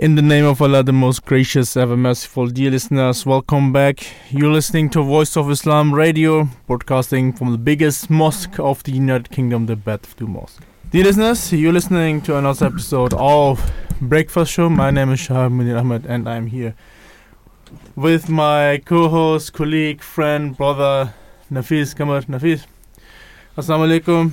In the name of Allah, the most gracious, ever merciful. Dear listeners, welcome back. You're listening to Voice of Islam Radio, broadcasting from the biggest mosque of the United Kingdom, the Baitul Futuh Mosque. Dear listeners, you're listening to another episode of Breakfast Show. My name is Shahil Munir Ahmed, and I'm here with my co-host, colleague, friend, brother, Nafees Qamar. Nafees, Assalamu alaikum.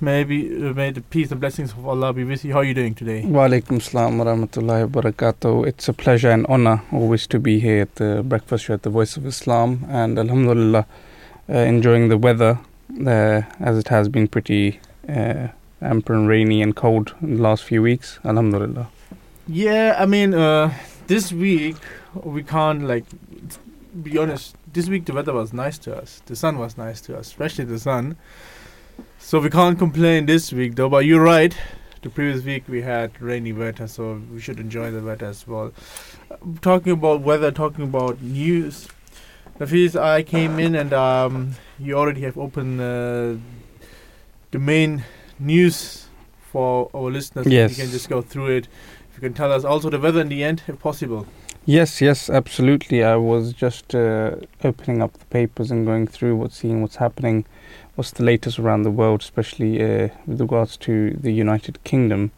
May the peace and blessings of Allah be with you. How are you doing today? Wa alaikum salam wa rahmatullahi wa barakatuh. It's a pleasure and honor always to be here at the Breakfast Show at the Voice of Islam. And alhamdulillah, enjoying the weather as it has been pretty amber and rainy and cold in the last few weeks. Alhamdulillah. Yeah, I mean, this week, we can't, be honest, this week the weather was nice to us. The sun was nice to us, especially the sun. So we can't complain this week though, but you're right, the previous week we had rainy weather, so we should enjoy the weather as well. Talking about weather, talking about news, Nafees, I came in and you already have opened the main news for our listeners. Yes. You can just go through it, if you can tell us also the weather in the end, if possible. Yes, absolutely. I was just opening up the papers and going through seeing what's happening. What's the latest around the world, especially with regards to the United Kingdom?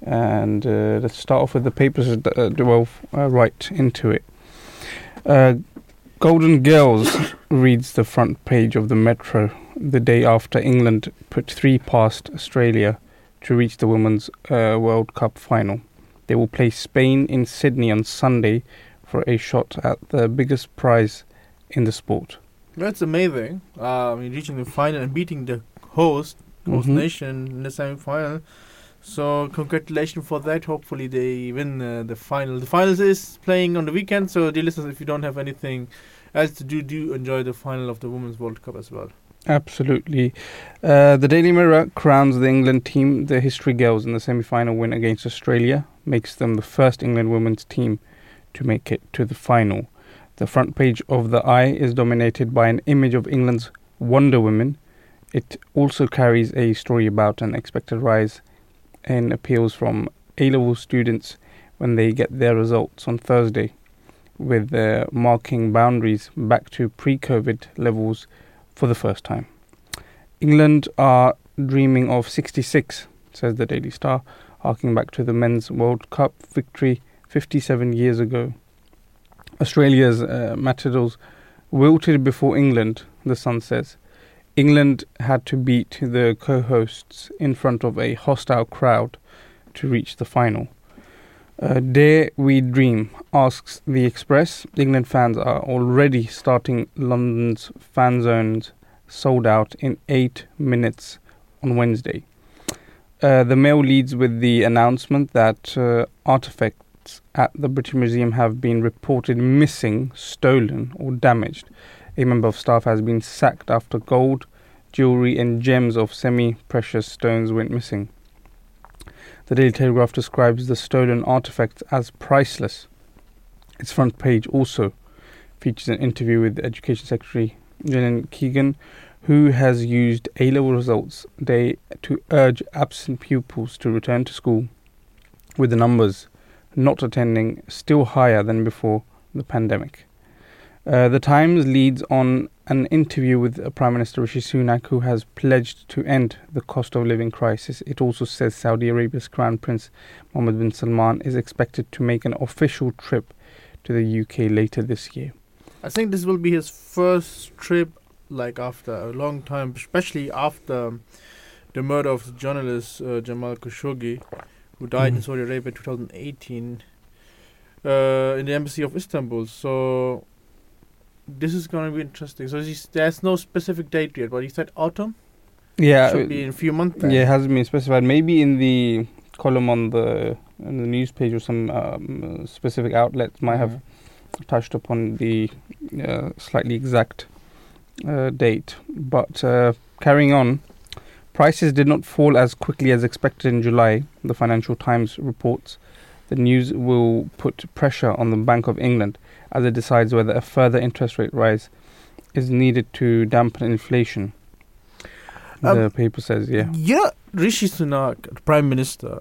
And let's start off with the papers that dwell right into it. Golden Girls reads the front page of the Metro the day after England put 3 past Australia to reach the Women's World Cup final. They will play Spain in Sydney on Sunday for a shot at the biggest prize in the sport. That's amazing. Reaching the final and beating the host nation in the semi-final. So congratulations for that. Hopefully they win the final. The finals is playing on the weekend. So dear listeners, if you don't have anything else to do, do enjoy the final of the Women's World Cup as well. Absolutely. The Daily Mirror crowns the England team, the History Girls, in the semi-final win against Australia. Makes them the first England women's team to make it to the final. The front page of The Eye is dominated by an image of England's Wonder Women. It also carries a story about an expected rise in appeals from A-level students when they get their results on Thursday, with marking boundaries back to pre-COVID levels for the first time. England are dreaming of 66, says the Daily Star, harking back to the Men's World Cup victory 57 years ago. Australia's Matildas wilted before England, the Sun says. England had to beat the co-hosts in front of a hostile crowd to reach the final. Dare we dream, asks the Express. England fans are already starting London's fan zones sold out in 8 minutes on Wednesday. The Mail leads with the announcement that artefacts at the British Museum have been reported missing, stolen or damaged. A member of staff has been sacked after gold, jewellery and gems of semi-precious stones went missing. The Daily Telegraph describes the stolen artefacts as priceless. Its front page also features an interview with Education Secretary Gillian Keegan, who has used A-level results day to urge absent pupils to return to school, with the numbers not attending still higher than before the pandemic. The Times leads on an interview with Prime Minister Rishi Sunak, who has pledged to end the cost of living crisis. It also says Saudi Arabia's Crown Prince Mohammed bin Salman is expected to make an official trip to the UK later this year. I think this will be his first trip after a long time, especially after the murder of the journalist Jamal Khashoggi, who died in Saudi Arabia in 2018 in the embassy of Istanbul. So this is going to be interesting. So there's no specific date yet, but he said autumn? Yeah. Should be in a few months. Yeah, it hasn't been specified. Maybe in the column on the news page or some specific outlets might have touched upon the slightly exact date. But carrying on. Prices did not fall as quickly as expected in July, the Financial Times reports. The news will put pressure on the Bank of England as it decides whether a further interest rate rise is needed to dampen inflation, the paper says. Yeah, Rishi Sunak, the Prime Minister,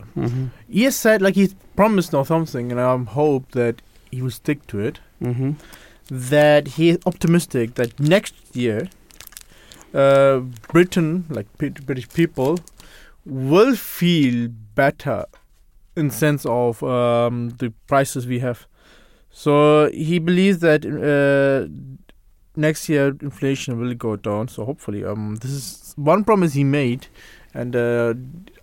he has said, like, he promised or something, and I hope that he will stick to it, that he is optimistic that next year Britain, like British people, will feel better in sense of the prices we have. So he believes that next year inflation will go down. So hopefully, this is one promise he made. And I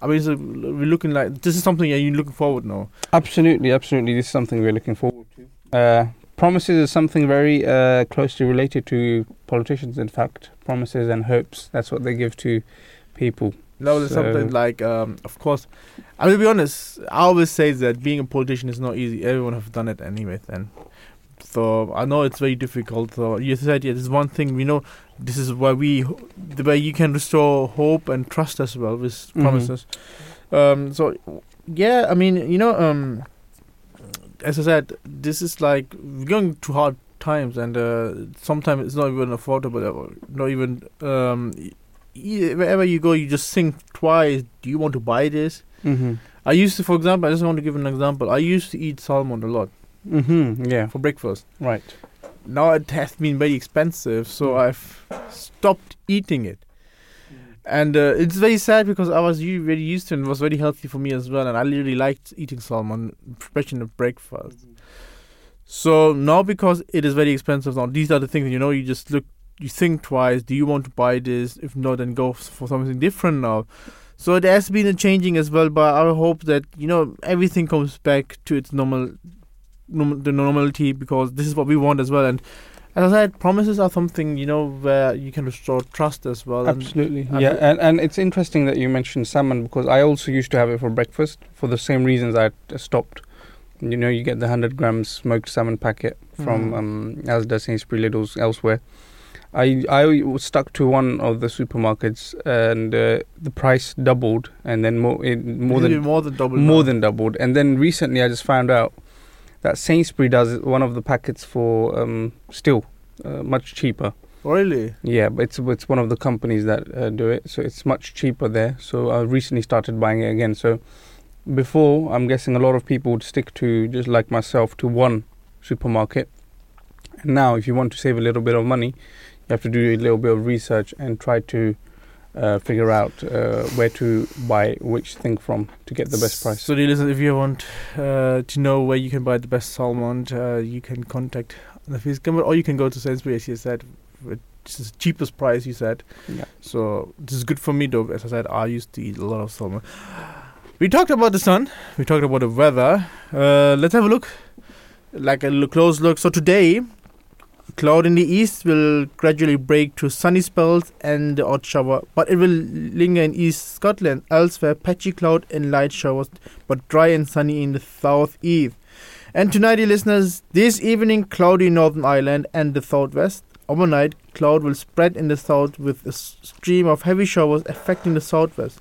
mean, so we're looking like this is something you're looking forward now. Absolutely, absolutely. This is something we're looking forward to. Promises is something very closely related to politicians, in fact. Promises and hopes, that's what they give to people. No, there's something like, of course, I mean, to be honest, I always say that being a politician is not easy. Everyone has done it anyway then. So I know it's very difficult. So you said, yeah, there's one thing we know. This is why the way you can restore hope and trust as well with promises. So, yeah, I mean, you know, as I said, this is like we're going through hard times, and sometimes it's not even affordable, not even wherever you go, you just think twice. Do you want to buy this? I used to, for example, I just want to give an example. I used to eat salmon a lot. Yeah, for breakfast. Right. Now it has been very expensive, so I've stopped eating it. And it's very sad because I was very used to it and it was very healthy for me as well. And I really liked eating salmon, especially at breakfast. So now because it is very expensive now, these are the things, you know, you just look, you think twice. Do you want to buy this? If not, then go for something different now. So there has been a changing as well, but I hope that, you know, everything comes back to its normality because this is what we want as well. And as I said, promises are something, you know, where you can restore trust as well. Absolutely. And it's interesting that you mentioned salmon because I also used to have it for breakfast for the same reasons I stopped. You know, you get the 100 grams smoked salmon packet from Asda, Sainsbury's, Lidl's, elsewhere. I was stuck to one of the supermarkets and the price doubled and then more than doubled. And then recently I just found out that Sainsbury's does one of the packets for still much cheaper. Really? Yeah, but it's one of the companies that do it, so it's much cheaper there. So I recently started buying it again. So before, I'm guessing a lot of people would stick to, just like myself, to one supermarket. And now, if you want to save a little bit of money, you have to do a little bit of research and try to figure out where to buy which thing from to get the best price. So listen, if you want to know where you can buy the best salmon, you can contact Nafees Qamar or you can go to Sainsbury's, as you said, which is the cheapest price, you said. Yeah. So this is good for me though, as I said, I used to eat a lot of salmon. We talked about the sun, we talked about the weather. Let's have a look, like a close look. So today, cloud in the east will gradually break to sunny spells and the odd shower, but it will linger in East Scotland. Elsewhere, patchy cloud and light showers, but dry and sunny in the southeast. And tonight, dear listeners, this evening, cloudy in Northern Ireland and the southwest. Overnight, cloud will spread in the south with a stream of heavy showers affecting the southwest.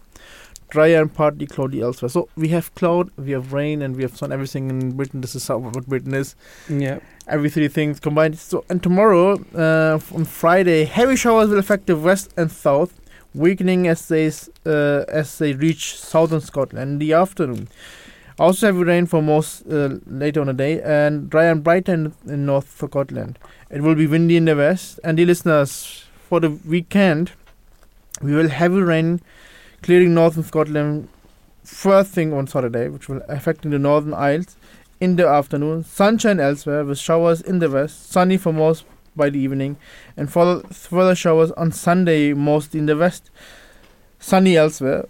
Dry and partly cloudy elsewhere. So we have cloud, we have rain, and we have sun. Everything in Britain. This is what Britain is. Yeah. Every three things combined. So and tomorrow, on Friday, heavy showers will affect the west and south, weakening as they reach southern Scotland in the afternoon. Also heavy rain for most later on the day, and dry and brighter in north Scotland. It will be windy in the west. And dear listeners, for the weekend, we will heavy rain clearing northern Scotland first thing on Saturday, which will affect the Northern Isles in the afternoon. Sunshine elsewhere with showers in the west, sunny for most by the evening, and further showers on Sunday, mostly in the west, sunny elsewhere,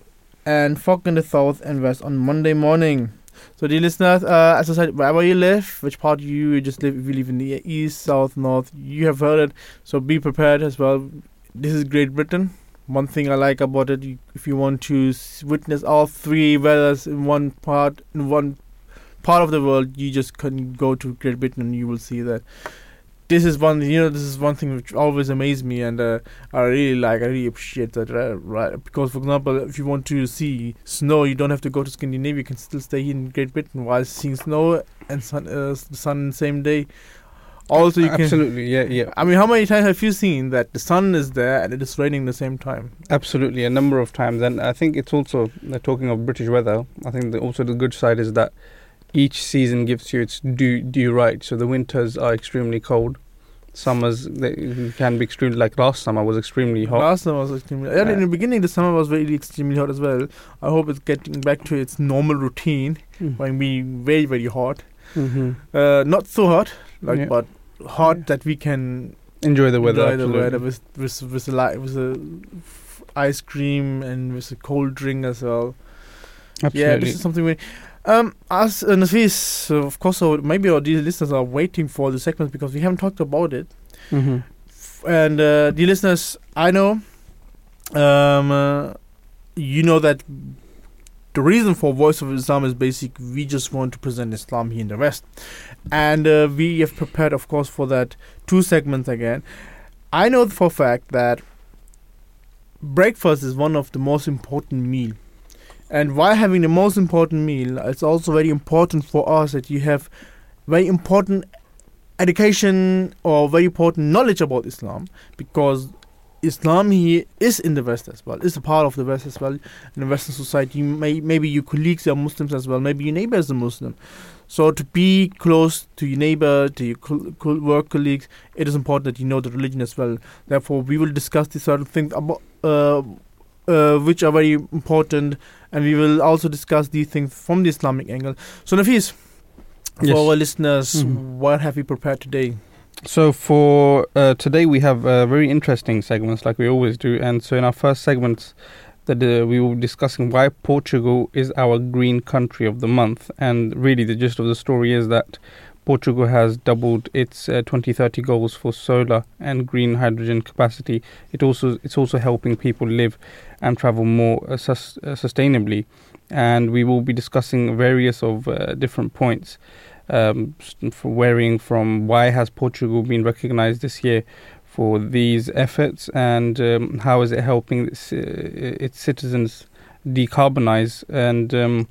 and fog in the south and west on Monday morning. So dear listeners, as I said, wherever you live, which part you just live, if you live in the east, south, north, you have heard it, so be prepared as well. This is Great Britain. One thing I like about it, if you want to witness all three weathers in one part of the world, you just can go to Great Britain and you will see that. This is one thing which always amazed me, and I really appreciate that. Right, because for example, if you want to see snow, you don't have to go to Scandinavia. You can still stay in Great Britain while seeing snow and sun the same day. Also, you absolutely, can, yeah, yeah. I mean, how many times have you seen that the sun is there and it is raining at the same time? Absolutely, a number of times. And I think it's also, talking of British weather, I think that also the good side is that each season gives you its due right. So the winters are extremely cold. Summers they can be extremely, like last summer was extremely hot. Last summer was extremely hot. Yeah. In the beginning, the summer was very extremely hot as well. I hope it's getting back to its normal routine by being very, very hot. Mm-hmm. Not so hot, like, but hot that we can enjoy the weather. Enjoy the weather with ice cream and with a cold drink as well. Absolutely. Yeah, this is something we. As Nafees, of course, maybe our dear listeners are waiting for the segment because we haven't talked about it. Mm-hmm. And dear listeners, I know, you know that the reason for Voice of Islam is basic. We just want to present Islam here in the West. And we have prepared, of course, for that two segments again. I know for a fact that breakfast is one of the most important meals. And while having the most important meal, it's also very important for us that you have very important education or very important knowledge about Islam, because Islam here is in the West as well. It's a part of the West as well. In the Western society, maybe your colleagues are Muslims as well. Maybe your neighbor is a Muslim. So to be close to your neighbor, to your work colleagues, it is important that you know the religion as well. Therefore, we will discuss these sort of things about which are very important, and we will also discuss these things from the Islamic angle. So Nafees, for our listeners, what have we prepared today? So for today we have very interesting segments like we always do, and so in our first segment that we will be discussing why Portugal is our green country of the month. And really the gist of the story is that Portugal has doubled its 2030 goals for solar and green hydrogen capacity. It's also helping people live and travel more sustainably. And we will be discussing various of different points, varying from why has Portugal been recognized this year for these efforts, and how is it helping its citizens decarbonize, and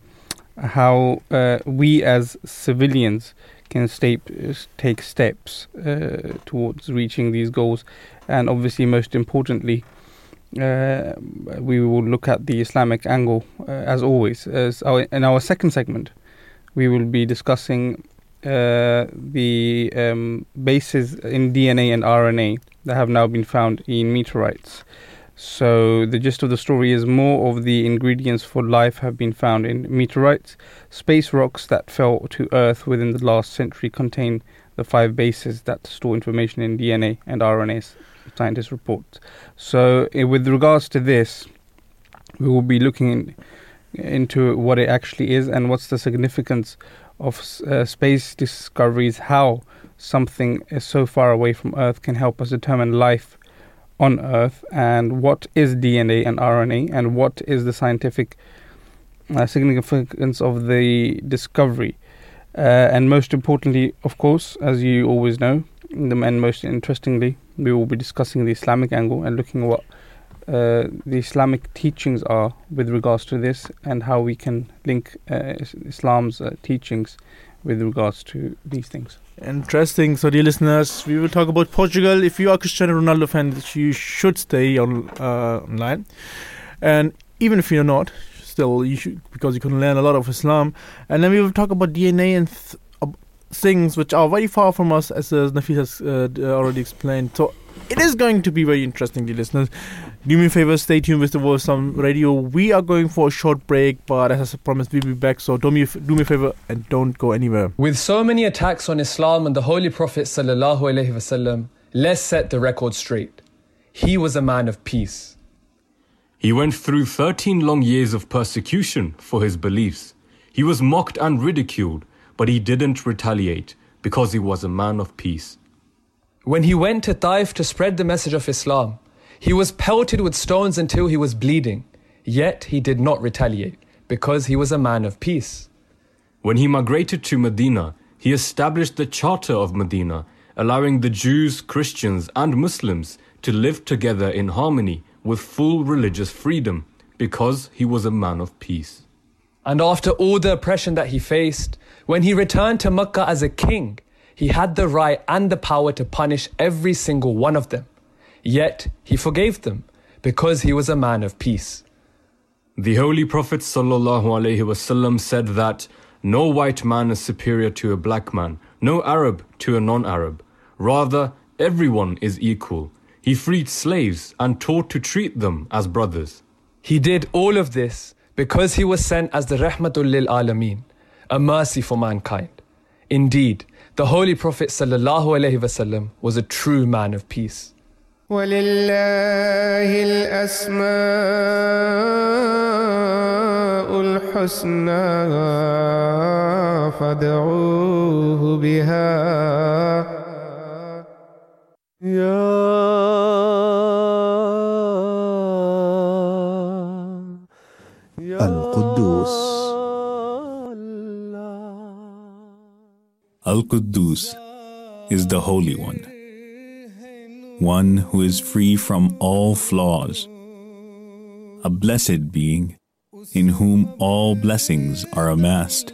how we as civilians can take steps towards reaching these goals. And obviously, most importantly, we will look at the Islamic angle, as always. In our second segment, we will be discussing the bases in DNA and RNA that have now been found in meteorites. So the gist of the story is more of the ingredients for life have been found in meteorites. Space rocks that fell to Earth within the last century contain the five bases that store information in DNA and RNAs, scientists report. So with regards to this, we will be looking into what it actually is and what's the significance of space discoveries, how something so far away from Earth can help us determine life on Earth, and what is DNA and RNA, and what is the scientific significance of the discovery, and most importantly, of course, as you always know, and most interestingly, we will be discussing the Islamic angle and looking at what the Islamic teachings are with regards to this, and how we can link Islam's teachings with regards to these things. Interesting. So dear listeners, we will talk about Portugal. If you are Cristiano Ronaldo fan, you should stay online, and even if you're not, still you should, because you can learn a lot of Islam. And then we will talk about DNA and things which are very far from us, as Nafees has already explained. So it is going to be very interesting, dear listeners. Do me a favor, stay tuned with the Voice of Radio. We are going for a short break, but as I promised, we'll be back. So do me a favor and don't go anywhere. With so many attacks on Islam and the Holy Prophet ﷺ, let's set the record straight. He was a man of peace. He went through 13 long years of persecution for his beliefs. He was mocked and ridiculed, but he didn't retaliate because he was a man of peace. When he went to Taif to spread the message of Islam, he was pelted with stones until he was bleeding, yet he did not retaliate because he was a man of peace. When he migrated to Medina, he established the Charter of Medina, allowing the Jews, Christians and Muslims to live together in harmony with full religious freedom because he was a man of peace. And after all the oppression that he faced, when he returned to Mecca as a king, he had the right and the power to punish every single one of them. Yet he forgave them because he was a man of peace. The Holy Prophet ﷺ said that no white man is superior to a black man, no Arab to a non-Arab. Rather, everyone is equal. He freed slaves and taught to treat them as brothers. He did all of this because he was sent as the Rahmatul Lil Alameen, a mercy for mankind. Indeed, the Holy Prophet ﷺ was a true man of peace. وَلِلَّهِ الْأَسْمَاءُ الْحُسْنَى فَادْعُوهُ بِهَا يَا الْقُدُّوسُ. Al-Quddus is the Holy One, one who is free from all flaws, a blessed being in whom all blessings are amassed.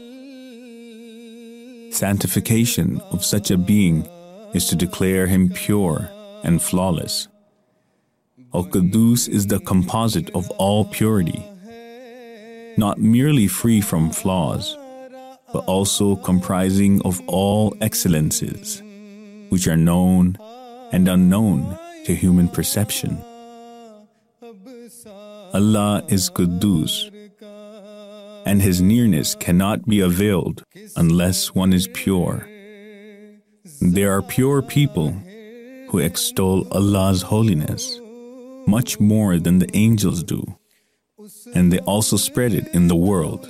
Sanctification of such a being is to declare him pure and flawless. Al-Quddus is the composite of all purity, not merely free from flaws, but also comprising of all excellences, which are known and unknown to human perception. Allah is Quddus, and His nearness cannot be availed unless one is pure. There are pure people who extol Allah's holiness much more than the angels do, and they also spread it in the world.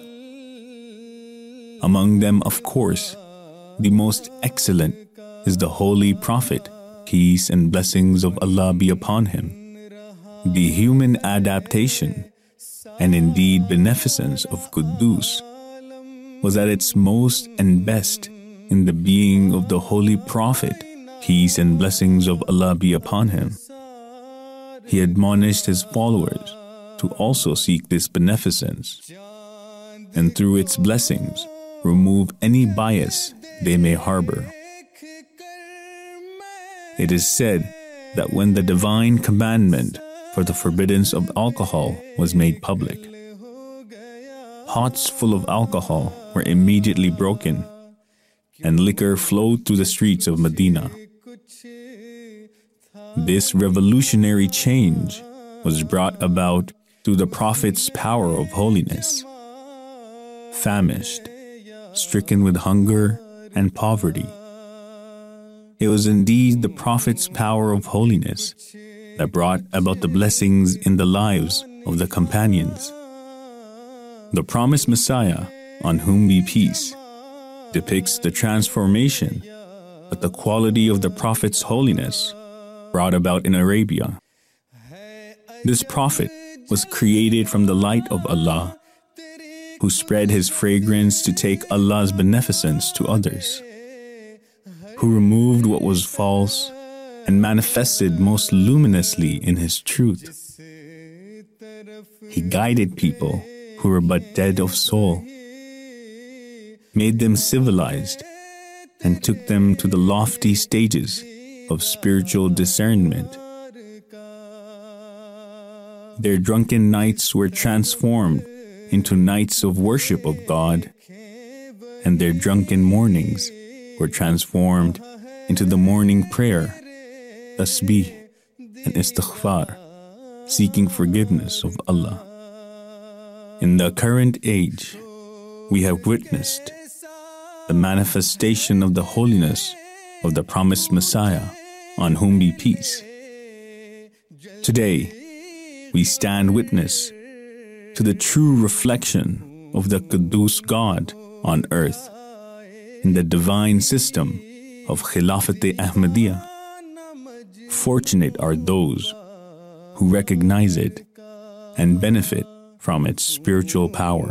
Among them, of course, the most excellent is the Holy Prophet, peace and blessings of Allah be upon him. The human adaptation and indeed beneficence of Quddus was at its most and best in the being of the Holy Prophet, peace and blessings of Allah be upon him. He admonished his followers to also seek this beneficence and through its blessings remove any bias they may harbor. It is said that when the divine commandment for the forbiddance of alcohol was made public, pots full of alcohol were immediately broken, and liquor flowed through the streets of Medina. This revolutionary change was brought about through the Prophet's power of holiness. Famished, stricken with hunger and poverty, it was indeed the Prophet's power of holiness that brought about the blessings in the lives of the companions. The Promised Messiah, on whom be peace, depicts the transformation that the quality of the Prophet's holiness brought about in Arabia. This Prophet was created from the light of Allah, who spread his fragrance to take Allah's beneficence to others, who removed what was false and manifested most luminously in His truth. He guided people who were but dead of soul, made them civilized, and took them to the lofty stages of spiritual discernment. Their drunken nights were transformed into nights of worship of God, and their drunken mornings were transformed into the morning prayer, tasbih and istighfar, seeking forgiveness of Allah. In the current age, we have witnessed the manifestation of the holiness of the Promised Messiah, on whom be peace. Today, we stand witness to the true reflection of the Quddus God on earth, in the divine system of Khilafat Ahmadiyya. Fortunate are those who recognize it and benefit from its spiritual power.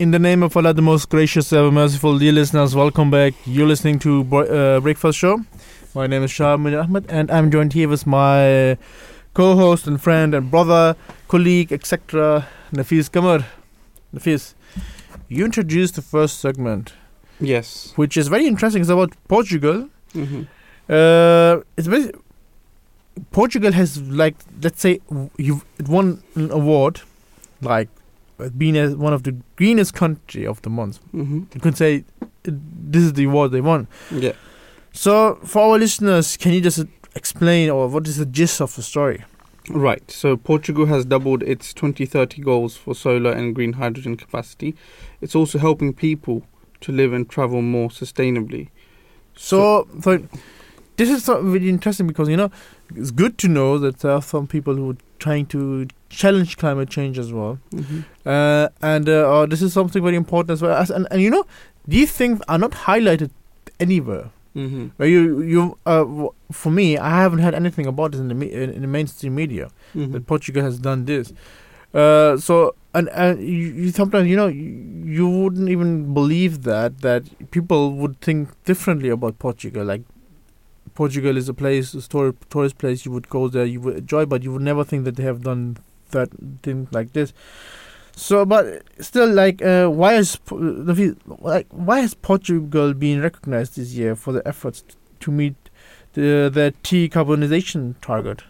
In the name of Allah, the most gracious, ever merciful. Dear listeners, welcome back. You're listening to Breakfast Show. My name is Shahil Munir Ahmed, and I'm joined here with my co-host and friend and brother, colleague, etc., Nafees Qamar. Nafees, you introduced the first segment. Yes. Which is very interesting. It's about Portugal. Mm-hmm. It's very, Portugal has, like, let's say you've won an award, like being as one of the greenest country of the month. Mm-hmm. You could say this is the award they won. Yeah. So for our listeners, can you just explain, or what is the gist of the story? Right. So Portugal has doubled its 2030 goals for solar and green hydrogen capacity. It's also helping people to live and travel more sustainably. So this is really interesting, because, you know, it's good to know that there are some people who are trying to challenge climate change as well. Mm-hmm. This is something very important as well. And you know, these things are not highlighted anywhere. Mm-hmm. Where for me, I haven't heard anything about this in the mainstream media, mm-hmm. that Portugal has done this. You sometimes, you know, you wouldn't even believe that people would think differently about Portugal. Like, Portugal is a tourist place. You would go there, you would enjoy, but you would never think that they have done that thing like this. So, but still, like, why has Portugal been recognized this year for the efforts to meet the decarbonization target?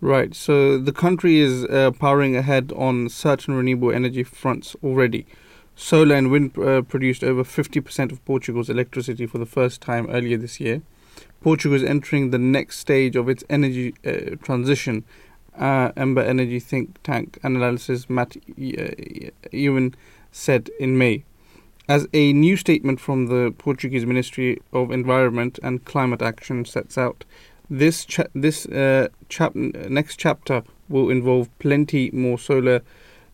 Right. So the country is powering ahead on certain renewable energy fronts already. Solar and wind produced over 50% of Portugal's electricity for the first time earlier this year. Portugal is entering the next stage of its energy transition. Ember Energy think tank analysis Matt Ewan said in May. As a new statement from the Portuguese Ministry of Environment and Climate Action sets out, next chapter will involve plenty more solar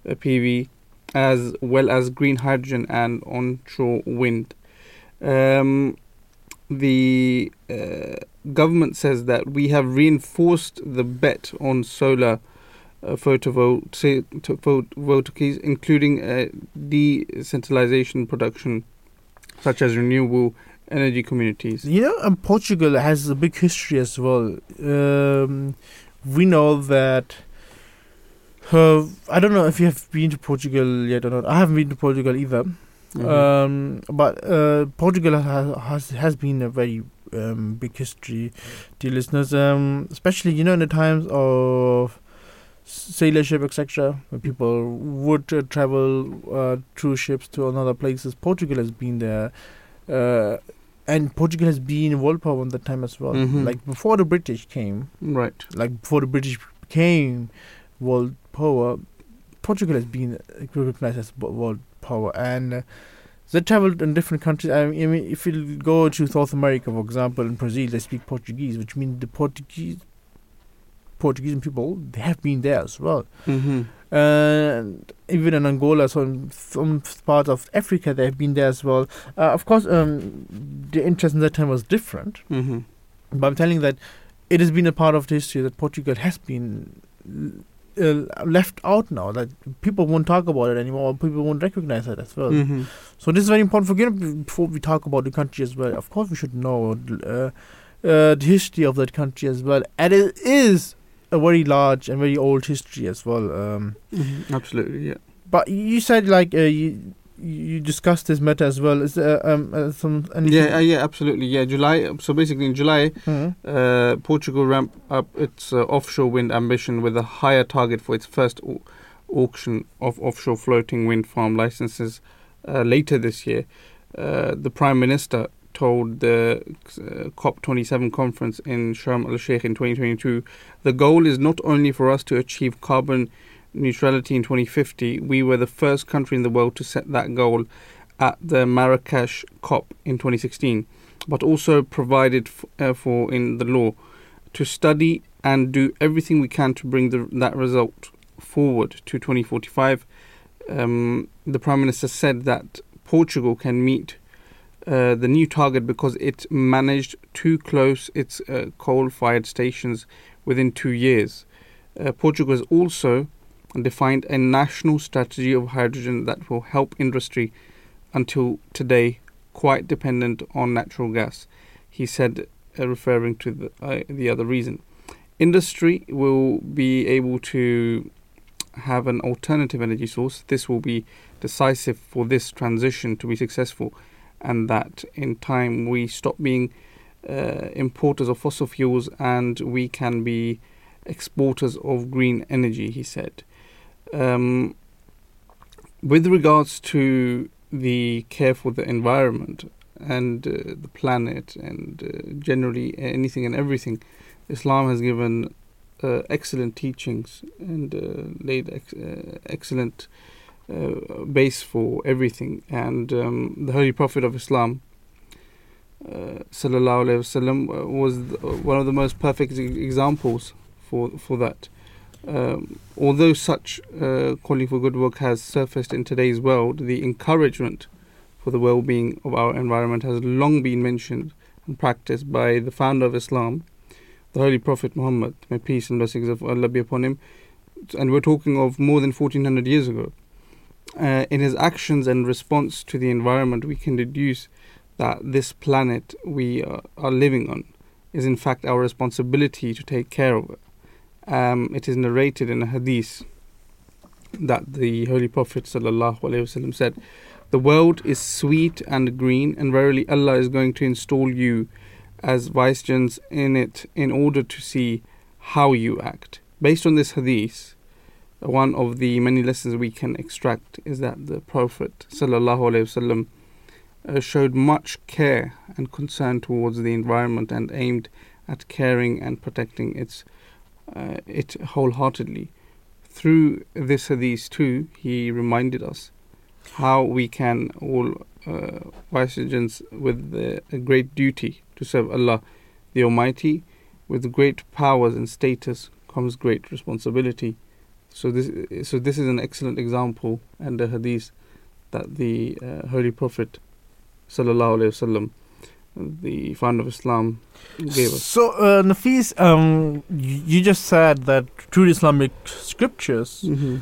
PV, as well as green hydrogen and onshore wind. The government says that we have reinforced the bet on solar photovoltaics, including decentralization production, such as renewable energy communities. You know, and Portugal has a big history as well. We know that. I don't know if you have been to Portugal yet or not. I haven't been to Portugal either. Mm-hmm. But Portugal has been a very big history to listeners, especially, you know, in the times of sailorship, etc., where people would travel through ships to another places. Portugal has been there, and Portugal has been world power at that time as well. Mm-hmm. Like before the British came, right? Like before the British became world power, Portugal has been recognized as world power, and they traveled in different countries. I mean, if you go to South America, for example, in Brazil, they speak Portuguese, which means the Portuguese people, they have been there as well. Mm-hmm. And even in Angola, some parts of Africa, they have been there as well. Of course, the interest in that time was different, mm-hmm. but I'm telling you that it has been a part of the history that Portugal has been left out now, that people won't talk about it anymore, or people won't recognize it as well. Mm-hmm. So this is very important. Before we talk about the country as well, of course we should know the history of that country as well, and it is a very large and very old history as well. Mm-hmm. Absolutely, yeah. But you said, like, you discussed this matter as well. Is there some anything? Yeah, absolutely. Yeah, July. So basically, in July, mm-hmm. Portugal ramped up its offshore wind ambition with a higher target for its first auction of offshore floating wind farm licenses later this year. The Prime Minister told the COP27 conference in Sharm el-Sheikh in 2022, the goal is not only for us to achieve carbon neutrality in 2050. We were the first country in the world to set that goal at the Marrakesh COP in 2016, but also provided for in the law to study and do everything we can to bring that result forward to 2045. The Prime Minister said that Portugal can meet the new target because it managed to close its coal-fired stations within 2 years. Portugal is also defined a national strategy of hydrogen that will help industry, until today quite dependent on natural gas, he said, referring to the other reason. Industry will be able to have an alternative energy source. This will be decisive for this transition to be successful, and that in time we stop being importers of fossil fuels and we can be exporters of green energy, he said. With regards to the care for the environment and the planet and generally anything and everything, Islam has given excellent teachings and laid excellent base for everything. And the Holy Prophet of Islam, Sallallahu Alaihi Wasallam, was one of the most perfect examples for that. Although such calling for good work has surfaced in today's world, the encouragement for the well-being of our environment has long been mentioned and practiced by the founder of Islam, the Holy Prophet Muhammad, may peace and blessings of Allah be upon him. And we're talking of more than 1400 years ago. In his actions and response to the environment, we can deduce that this planet we are living on is in fact our responsibility to take care of it. It is narrated in a hadith that the Holy Prophet ﷺ said, "The world is sweet and green, and verily Allah is going to install you as vicegerents in it in order to see how you act." Based on this hadith, one of the many lessons we can extract is that the Prophet ﷺ showed much care and concern towards the environment and aimed at caring and protecting it wholeheartedly. Through this hadith too, he reminded us how we can all vicegerents with a great duty to serve Allah the Almighty. With great powers and status comes great responsibility. So this is an excellent example and a hadith that the Holy Prophet Sallallahu Alaihi Wasallam, the founder of Islam, gave us. So, Nafees, you just said that through Islamic scriptures, mm-hmm.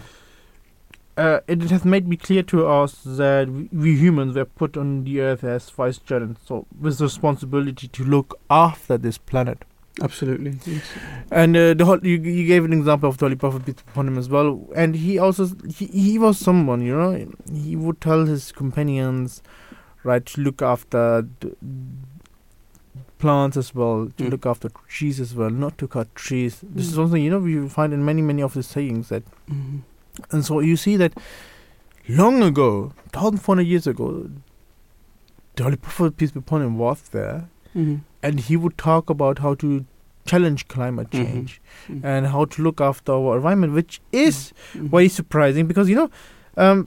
It has made me clear to us that we humans were put on the earth as vicegerents, so with responsibility to look after this planet. Absolutely. Yes. And you gave an example of the Holy Prophet, peace be upon him, as well. And he also he was someone, you know, he would tell his companions, right, to look after plants as well, to look after trees as well, not to cut trees. This is something, you know, we find in many of the sayings that. Mm-hmm. And so you see that long ago, 1400 years ago, the Holy Prophet, peace be upon him, was there. Mm-hmm. And he would talk about how to challenge climate change, mm-hmm. and how to look after our environment, which is very surprising because, you know, who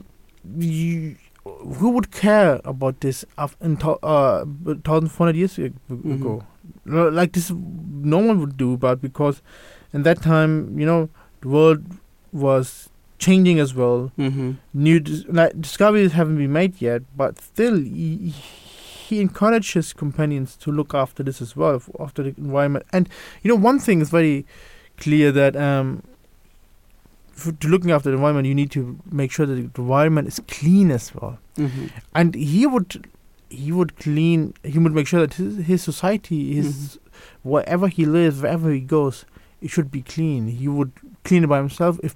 would care about this 1,400 years ago? Mm-hmm. Like this, no one would do, but because in that time, you know, the world was changing as well. Mm-hmm. New discoveries haven't been made yet, but still he encouraged his companions to look after this as well, after the environment. And, you know, one thing is very clear that to looking after the environment, you need to make sure that the environment is clean as well. Mm-hmm. And he would make sure that his society, wherever he lives, wherever he goes, it should be clean. He would clean it by himself if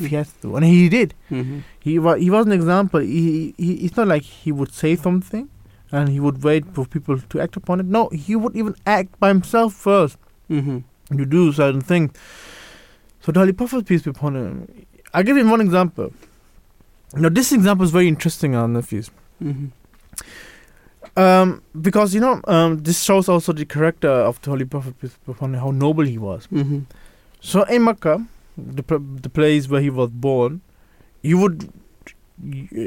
he has to, and he did. Mm-hmm. He was an example. It's not like he would say something and he would wait for people to act upon it. No, he would even act by himself first. Mm-hmm. To do certain things. So the Holy Prophet, peace be upon him, I'll give him one example. Now, this example is very interesting, Nafees. Mm-hmm. Because, you know, this shows also the character of the Holy Prophet, peace be upon him, how noble he was. Mm-hmm. So in Mecca, the place where he was born, you would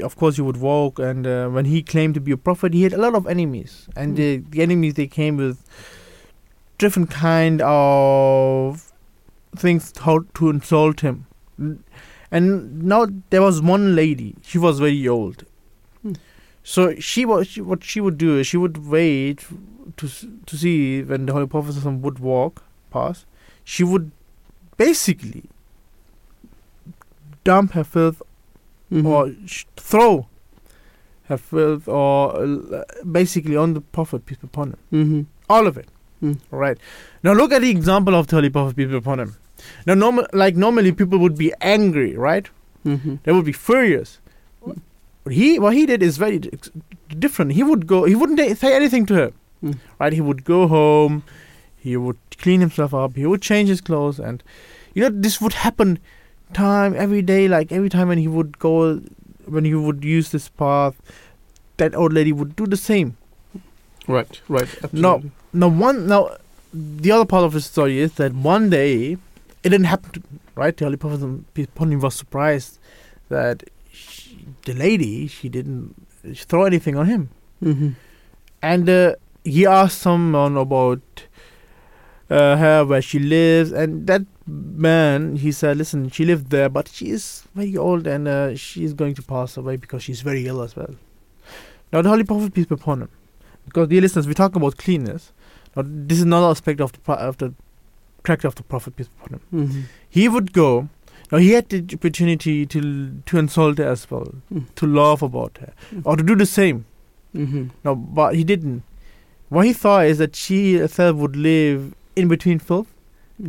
walk, and when he claimed to be a prophet, he had a lot of enemies. And the enemies, they came with different kind of things how to insult him. And now there was one lady, she was very old. So what she would do is she would wait to see when the Holy Prophet would walk past. She would basically dump her filth, or throw her filth, or basically on the Prophet, peace be upon him. Mm-hmm. All of it. Right. Now look at the example of the Holy Prophet, peace be upon him. Now, normally people would be angry, right? Mm-hmm. They would be furious. what he did is very different. He would go. He wouldn't say anything to her, right? He would go home. He would clean himself up. He would change his clothes, and you know this would happen time every day. Like every time when he would go, when he would use this path, that old lady would do the same. Right. Absolutely. Now, the other part of the story is that one day it didn't happen. Right, the Holy Prophet was surprised that the lady didn't throw anything on him, and he asked someone about her, where she lives, and that man, he said, listen, she lived there, but she is very old and she is going to pass away because she's very ill as well. Now the Holy Prophet, peace be upon him, because dear listeners, we talk about cleanness. Now this is another aspect of the character of the Prophet, peace be upon him. He would go. Now he had the opportunity to insult her as well, to laugh about her, or to do the same. No, but he didn't. What he thought is that she herself would live in between filth.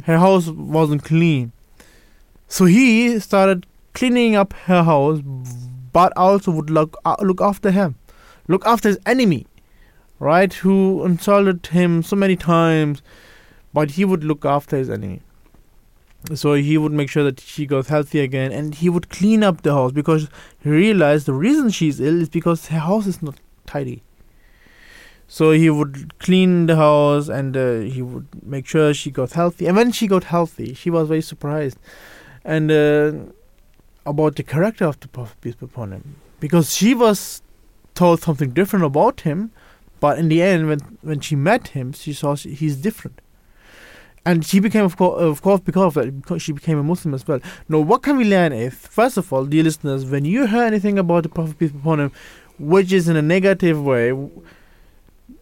Her house wasn't clean, so he started cleaning up her house, but also would look after him, look after his enemy, right? Who insulted him so many times, but he would look after his enemy. So he would make sure that she got healthy again, and he would clean up the house because he realized the reason she's ill is because her house is not tidy. So he would clean the house, and he would make sure she got healthy. And when she got healthy, she was very surprised and about the character of the Prophet, peace be upon him, because she was told something different about him. But in the end, when she met him, she saw he's different. And she became, of course, because of that, because she became a Muslim as well. Now, what can we learn is, first of all, dear listeners, when you hear anything about the Prophet, peace be upon him, which is in a negative way,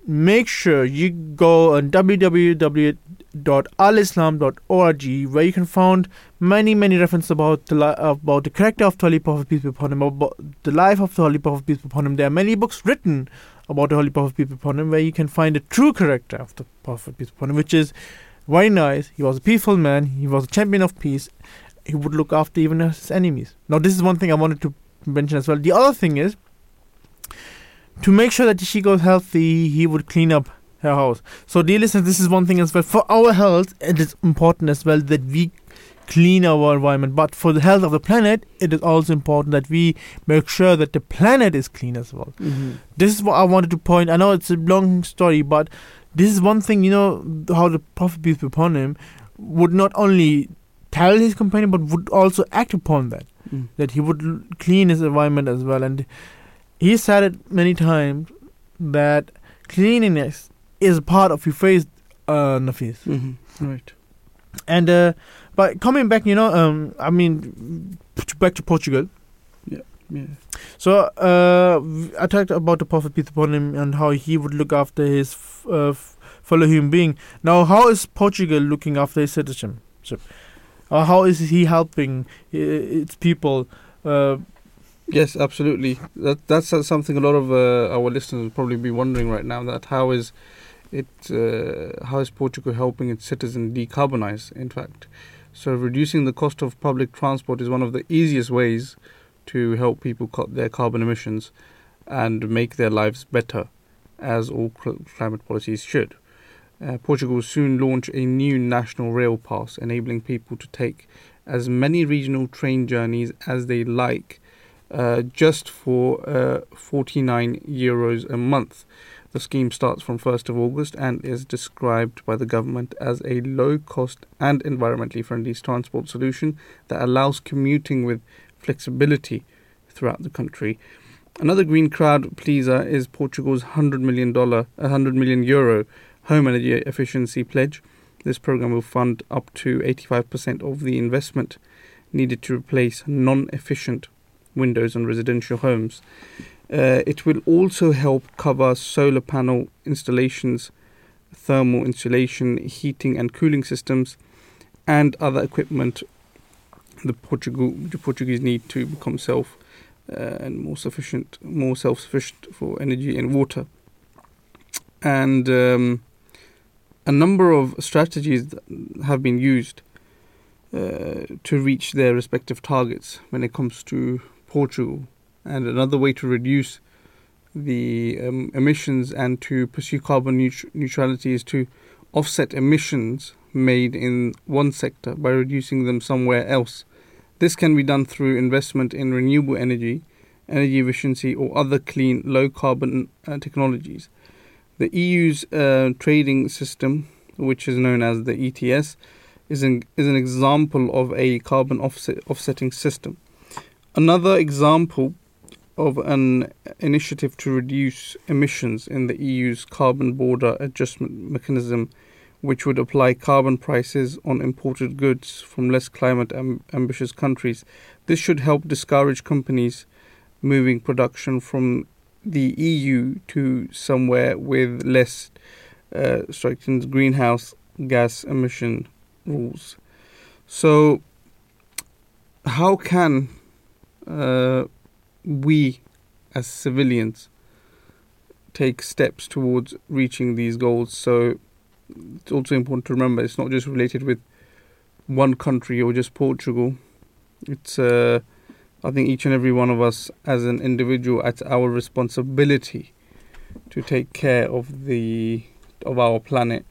make sure you go on www.alislam.org, where you can find many references about the character of the Holy Prophet, peace be upon him, about the life of the Holy Prophet, peace be upon him. There are many books written about the Holy Prophet, peace be upon him, where you can find the true character of the Prophet, peace be upon him, which is very nice. He was a peaceful man. He was a champion of peace. He would look after even his enemies. Now, this is one thing I wanted to mention as well. The other thing is, to make sure that she goes healthy, he would clean up her house. So, dear listeners, this is one thing as well. For our health, it is important as well that we clean our environment. But for the health of the planet, it is also important that we make sure that the planet is clean as well. This is what I wanted to point. I know it's a long story, but this is one thing, you know, how the Prophet, peace be upon him, would not only tell his companion, but would also act upon that, that he would clean his environment as well. And he said it many times that cleanliness is part of your faith, Nafees. Right. And, but coming back, you know, back to Portugal. Yeah. So I talked about the Prophet, peace upon him, and how he would look after his fellow human being. Now, how is Portugal looking after his citizenship? How is he helping its people? Yes, absolutely. That's something a lot of our listeners will probably be wondering right now. That how is Portugal helping its citizens decarbonize? In fact, so reducing the cost of public transport is one of the easiest ways to help people cut their carbon emissions and make their lives better, as all climate policies should. Portugal will soon launch a new national rail pass, enabling people to take as many regional train journeys as they like, just for €49 a month. The scheme starts from 1st of August and is described by the government as a low-cost and environmentally friendly transport solution that allows commuting with flexibility throughout the country. Another green crowd pleaser is Portugal's €100 million home energy efficiency pledge. This program will fund up to 85% of the investment needed to replace non-efficient windows on residential homes. It will also help cover solar panel installations, thermal insulation, heating and cooling systems, and other equipment the Portuguese need to become more self-sufficient for energy and water. And a number of strategies have been used to reach their respective targets when it comes to Portugal. And another way to reduce the emissions and to pursue carbon neutrality is to offset emissions made in one sector by reducing them somewhere else. This can be done through investment in renewable energy, energy efficiency, or other clean, low-carbon technologies. The EU's trading system, which is known as the ETS, is an example of a carbon offsetting system. Another example of an initiative to reduce emissions in the EU's carbon border adjustment mechanism, which would apply carbon prices on imported goods from less climate ambitious countries. This should help discourage companies moving production from the EU to somewhere with less stringent greenhouse gas emission rules. So how can we as civilians take steps towards reaching these goals? So it's also important to remember it's not just related with one country or just Portugal. It's I think each and every one of us as an individual, it's our responsibility to take care of our planet.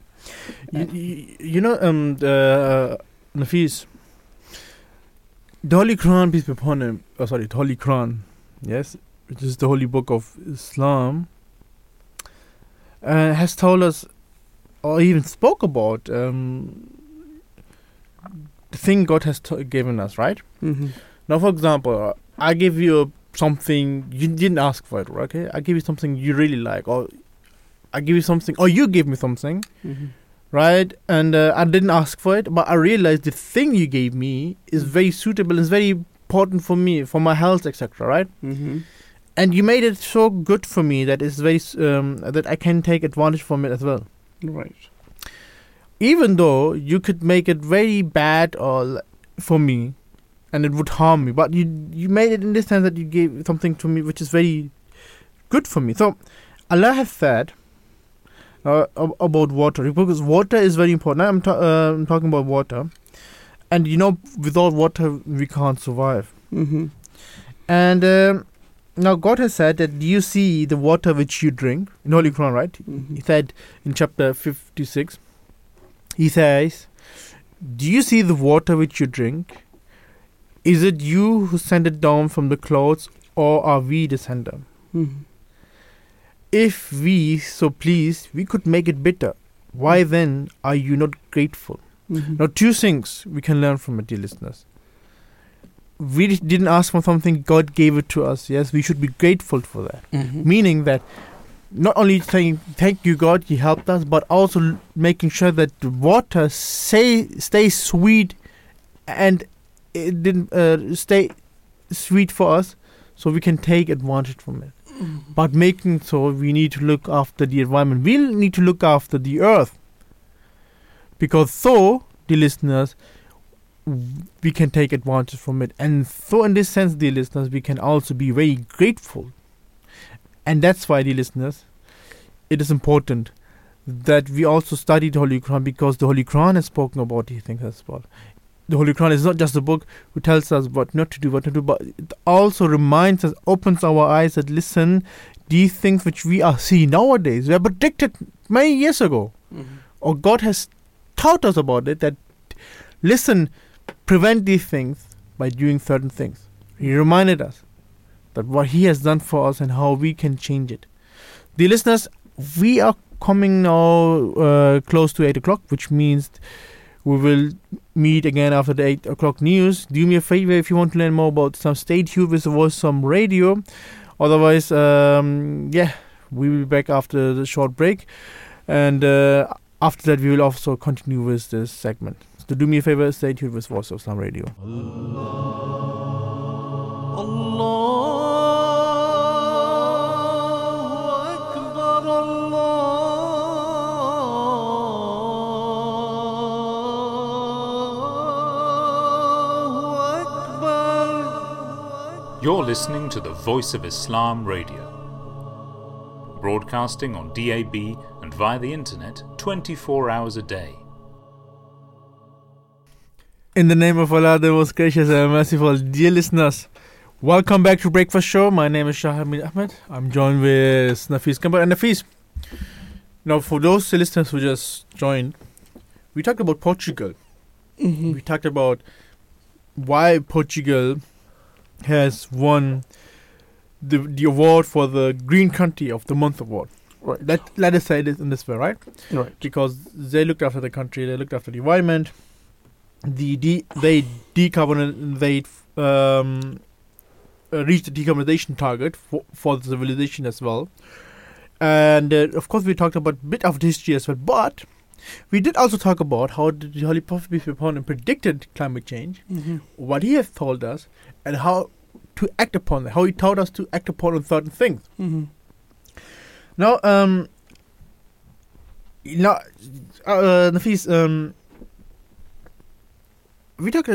You know, Nafees, the Holy Quran, peace be upon him, the Holy Quran, yes, which is the holy book of Islam, has told us, or even spoke about, the thing God has given us, right? Mm-hmm. Now, for example, I give you something, you didn't ask for it, okay? I give you something you really like, or I give you something, or you give me something, mm-hmm. right? And I didn't ask for it, but I realized the thing you gave me is very suitable, it's very important for me, for my health, etc., right? Mm-hmm. And you made it so good for me that it's very, that I can take advantage from it as well. Right. Even though you could make it very bad or for me, and it would harm me, but you made it in this sense that you gave something to me which is very good for me. So Allah has said about water, because water is very important. I'm talking about water, and you know, without water we can't survive. Mm-hmm. And now God has said that, do you see the water which you drink in Holy Quran, right? Mm-hmm. He said in chapter 56, He says, do you see the water which you drink? Is it you who sent it down from the clouds, or are we the sender? Mm-hmm. If we so pleased, we could make it bitter. Why then are you not grateful? Mm-hmm. Now, two things we can learn from it, dear listeners. We didn't ask for something, God gave it to us. Yes, we should be grateful for that. Mm-hmm. Meaning that not only saying, thank you, God, He helped us, but also making sure that the water stays sweet and it didn't stay sweet for us, so we can take advantage from it. Mm-hmm. But making so, we need to look after the environment. We need to look after the earth, because so, dear listeners, we can take advantage from it. And so, in this sense, dear listeners, we can also be very grateful. And that's why, dear listeners, it is important that we also study the Holy Quran, because the Holy Quran has spoken about these things as well. The Holy Quran is not just a book who tells us what not to do, but it also reminds us, opens our eyes that, listen, these things which we are seeing nowadays were predicted many years ago. Mm-hmm. Or God has taught us about it, that, listen, prevent these things by doing certain things. He reminded us that what He has done for us and how we can change it. Dear listeners, we are coming now close to 8 o'clock, which means we will meet again after the 8 o'clock news. Do me a favor, if you want to learn more about some, stay tuned with the Voice of Radio. Otherwise, we will be back after the short break. And after that, we will also continue with this segment. So do me a favor, stay tuned with Voice of Radio. Allah, Allah. You're listening to the Voice of Islam Radio, broadcasting on DAB and via the internet 24 hours a day. In the name of Allah, the Most Gracious and Merciful, dear listeners, Welcome back to Breakfast Show. My name is Shahil Munir Ahmed. I'm joined with Nafees Qamar. And Nafees, now for those listeners who just joined, we talked about Portugal. Mm-hmm. We talked about why Portugal has won the award for the Green Country of the Month award. Right. Let us say this in this way, right? Right. Because they looked after the country, they looked after the environment, they decarbonized. Reach the decarbonization target for the civilization as well, and of course we talked about a bit of history as well, but we did also talk about how the Holy Prophet peace be upon him predicted climate change, mm-hmm. what he has told us and how to act upon that, how he taught us to act upon certain things. Mm-hmm. Now Nafees, we talked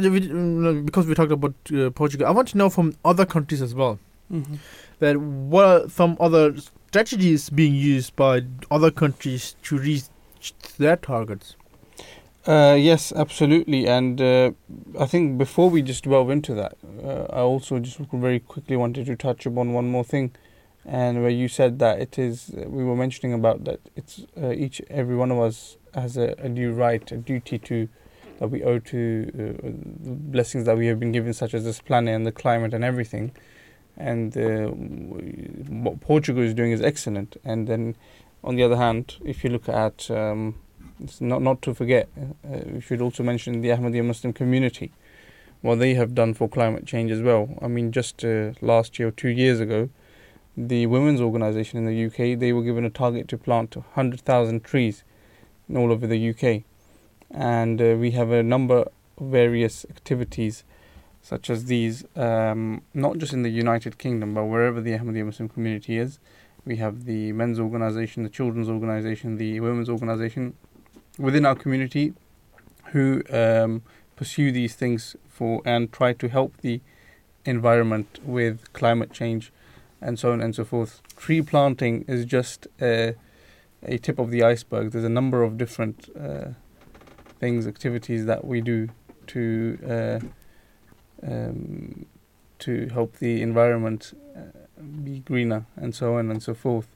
because we talked about Portugal. I want to know from other countries as well, mm-hmm. that what are some other strategies being used by other countries to reach their targets? Yes, absolutely. And I think before we just delve into that, I also just very quickly wanted to touch upon one more thing, and where you said that it is we were mentioning about that it's each every one of us has a due right, a duty to. That we owe to blessings that we have been given, such as this planet and the climate and everything. And what Portugal is doing is excellent. And then, on the other hand, if you look at, it's not to forget, we should also mention the Ahmadiyya Muslim Community, what they have done for climate change as well. I mean, just last year or 2 years ago, the women's organisation in the UK, they were given a target to plant 100,000 trees all over the UK. And we have a number of various activities such as these, not just in the United Kingdom, but wherever the Ahmadiyya Muslim community is. We have the men's organisation, the children's organisation, the women's organisation within our community who pursue these things for and try to help the environment with climate change and so on and so forth. Tree planting is just a tip of the iceberg. There's a number of different activities that we do to help the environment be greener and so on and so forth.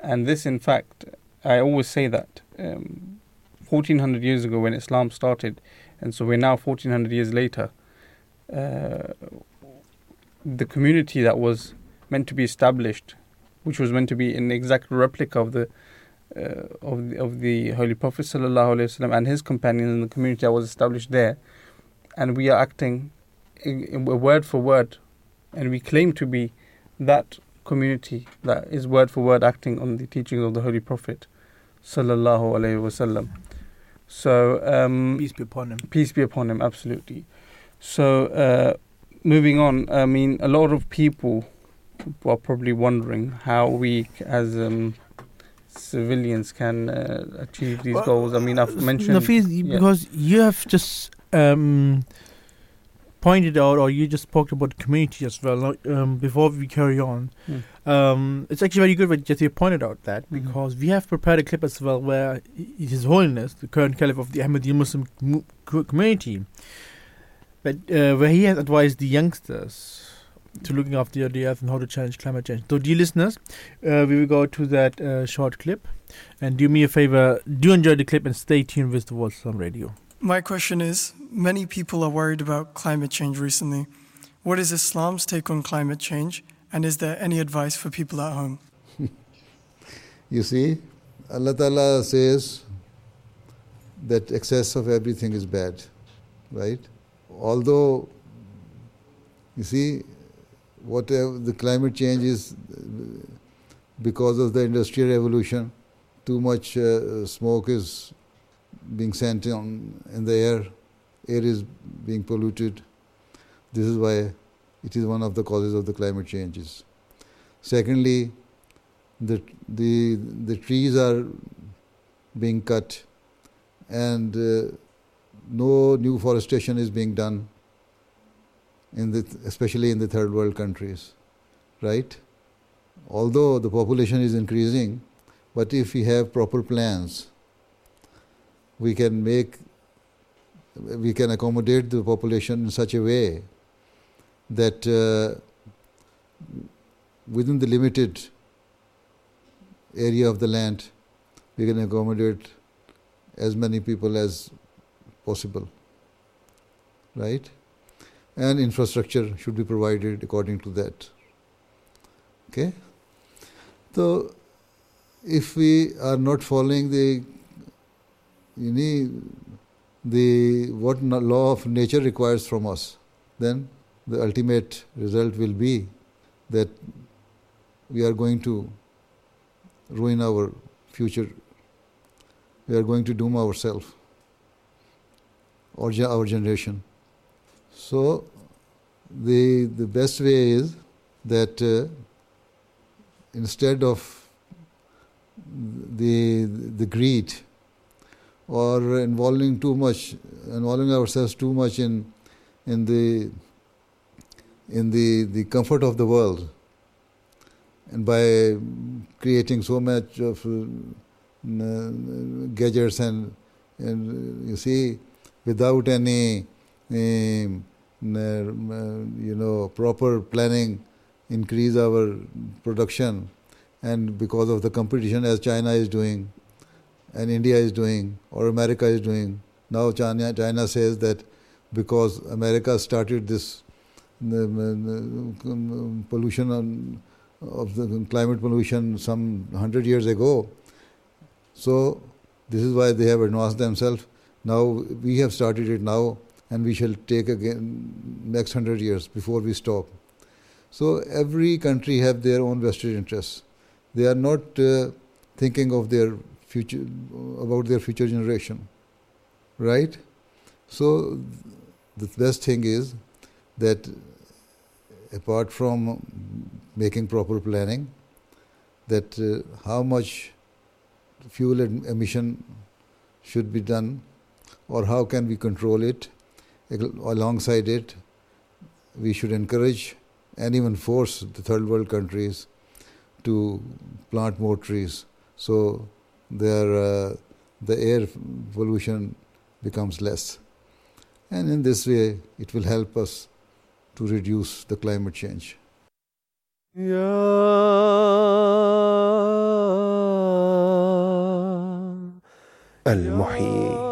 And this, in fact, I always say that 1400 years ago when Islam started, and so we're now 1400 years later, the community that was meant to be established, which was meant to be an exact replica of the Holy Prophet sallallahu alaihi wasallam and his companions in the community that was established there, and we are acting in word for word, and we claim to be that community that is word for word acting on the teachings of the Holy Prophet sallallahu alaihi wasallam. So peace be upon him. Peace be upon him, absolutely. So moving on, I mean, a lot of people are probably wondering how we as civilians can achieve these goals. I mean, I've mentioned Nafees, because you have just pointed out, or you just talked about the community as well. Before we carry on, it's actually very good what Jesse pointed out that, because we have prepared a clip as well where His Holiness, the current Caliph of the Ahmadiyya Muslim community, but where he has advised the youngsters to looking after the earth and how to challenge climate change. So, dear listeners, we will go to that short clip. And do me a favor, do enjoy the clip and stay tuned with the Voice of Islam Radio. My question is, many people are worried about climate change recently. What is Islam's take on climate change? And is there any advice for people at home? You see, Allah Ta'ala says that excess of everything is bad, right? Although, you see, whatever the climate change is because of the Industrial Revolution, too much smoke is being sent on in the air is being polluted. This is why it is one of the causes of the climate changes. Secondly, the trees are being cut and no new forestation is being done, especially in the third world countries, right? Although the population is increasing, but if we have proper plans, we can accommodate the population in such a way that within the limited area of the land, we can accommodate as many people as possible, right? And infrastructure should be provided according to that. Okay? So, if we are not following the what law of nature requires from us, then the ultimate result will be that we are going to ruin our future. We are going to doom ourselves or our generation. So, the best way is that instead of the greed or involving ourselves too much in the comfort of the world, and by creating so much of gadgets and you see, without any proper planning, increase our production, and because of the competition as China is doing and India is doing or America is doing. Now China says that because America started this climate pollution some 100 years ago, so this is why they have advanced themselves. Now we have started it now, and we shall take again next 100 years before we stop. So every country have their own vested interests. They are not thinking of their future, about their future generation, right? So the best thing is that apart from making proper planning, that how much fuel emission should be done, or how can we control it, alongside it, we should encourage and even force the third world countries to plant more trees, so the air pollution becomes less. And in this way, it will help us to reduce the climate change. Al-Muhyi.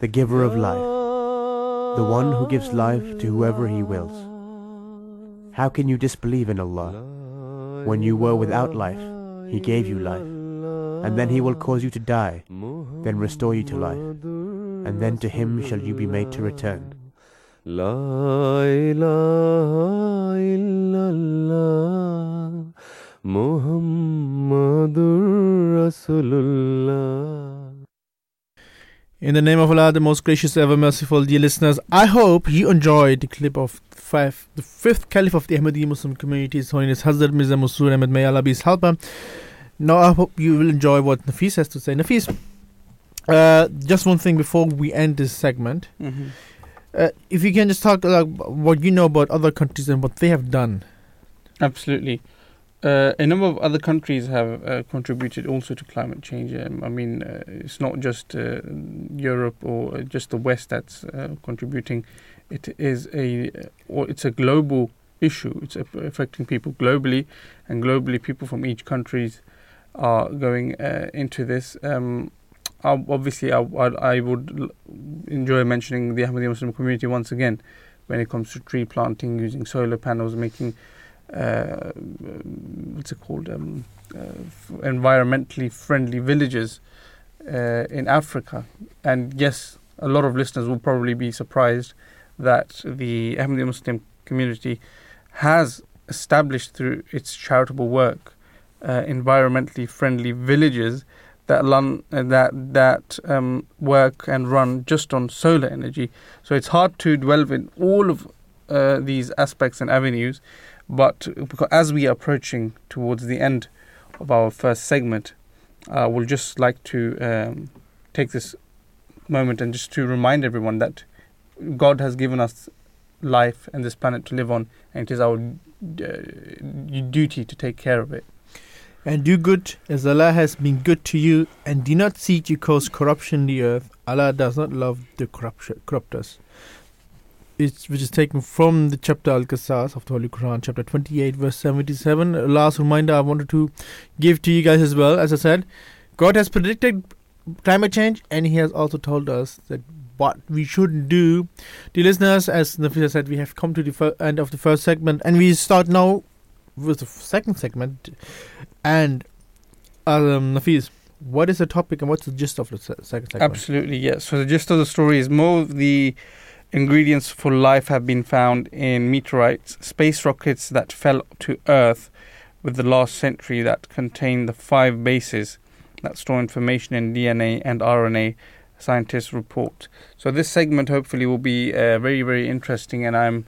The giver of life, the one who gives life to whoever he wills. How can you disbelieve in Allah? When you were without life, he gave you life, and then he will cause you to die, then restore you to life, and then to him shall you be made to return. La ilaha illallah, Muhammadur Rasulullah. In the name of Allah, the most gracious, ever merciful. Dear listeners, I hope you enjoyed the clip of the fifth caliph of the Ahmadiyya Muslim Community, His Holiness Hazur Mirza Masroor Ahmed, may Allah be his helper. Now I hope you will enjoy what Nafees has to say. Nafees, just one thing before we end this segment. Mm-hmm. If you can just talk what you know about other countries and what they have done. Absolutely. A number of other countries have contributed also to climate change. It's not just Europe or just the West that's contributing. It is it's a global issue. It's affecting people globally, and globally people from each countries are going into this. I would enjoy mentioning the Ahmadiyya Muslim Community once again when it comes to tree planting, using solar panels, making environmentally friendly villages in Africa. And yes, a lot of listeners will probably be surprised that the Ahmadiyya Muslim Community has established through its charitable work environmentally friendly villages that work and run just on solar energy. So it's hard to delve in all of these aspects and avenues, but because as we are approaching towards the end of our first segment, we'll just like to take this moment and just to remind everyone that God has given us life and this planet to live on, and it is our duty to take care of it. And do good as Allah has been good to you, and do not seek to cause corruption in the earth. Allah does not love the corrupters. Which is taken from the chapter Al-Qasas of the Holy Quran, chapter 28, verse 77. Last reminder I wanted to give to you guys as well. As I said, God has predicted climate change, and He has also told us that what we should do. Dear listeners, as Nafees said, we have come to the end of the first segment, and we start now with the second segment. And Nafees, what is the topic and what's the gist of the second segment? Absolutely, yes. So the gist of the story is more of the ingredients for life have been found in meteorites, space rockets that fell to Earth with the last century that contain the five bases that store information in DNA and RNA, scientists report. So this segment hopefully will be very, very interesting, and I'm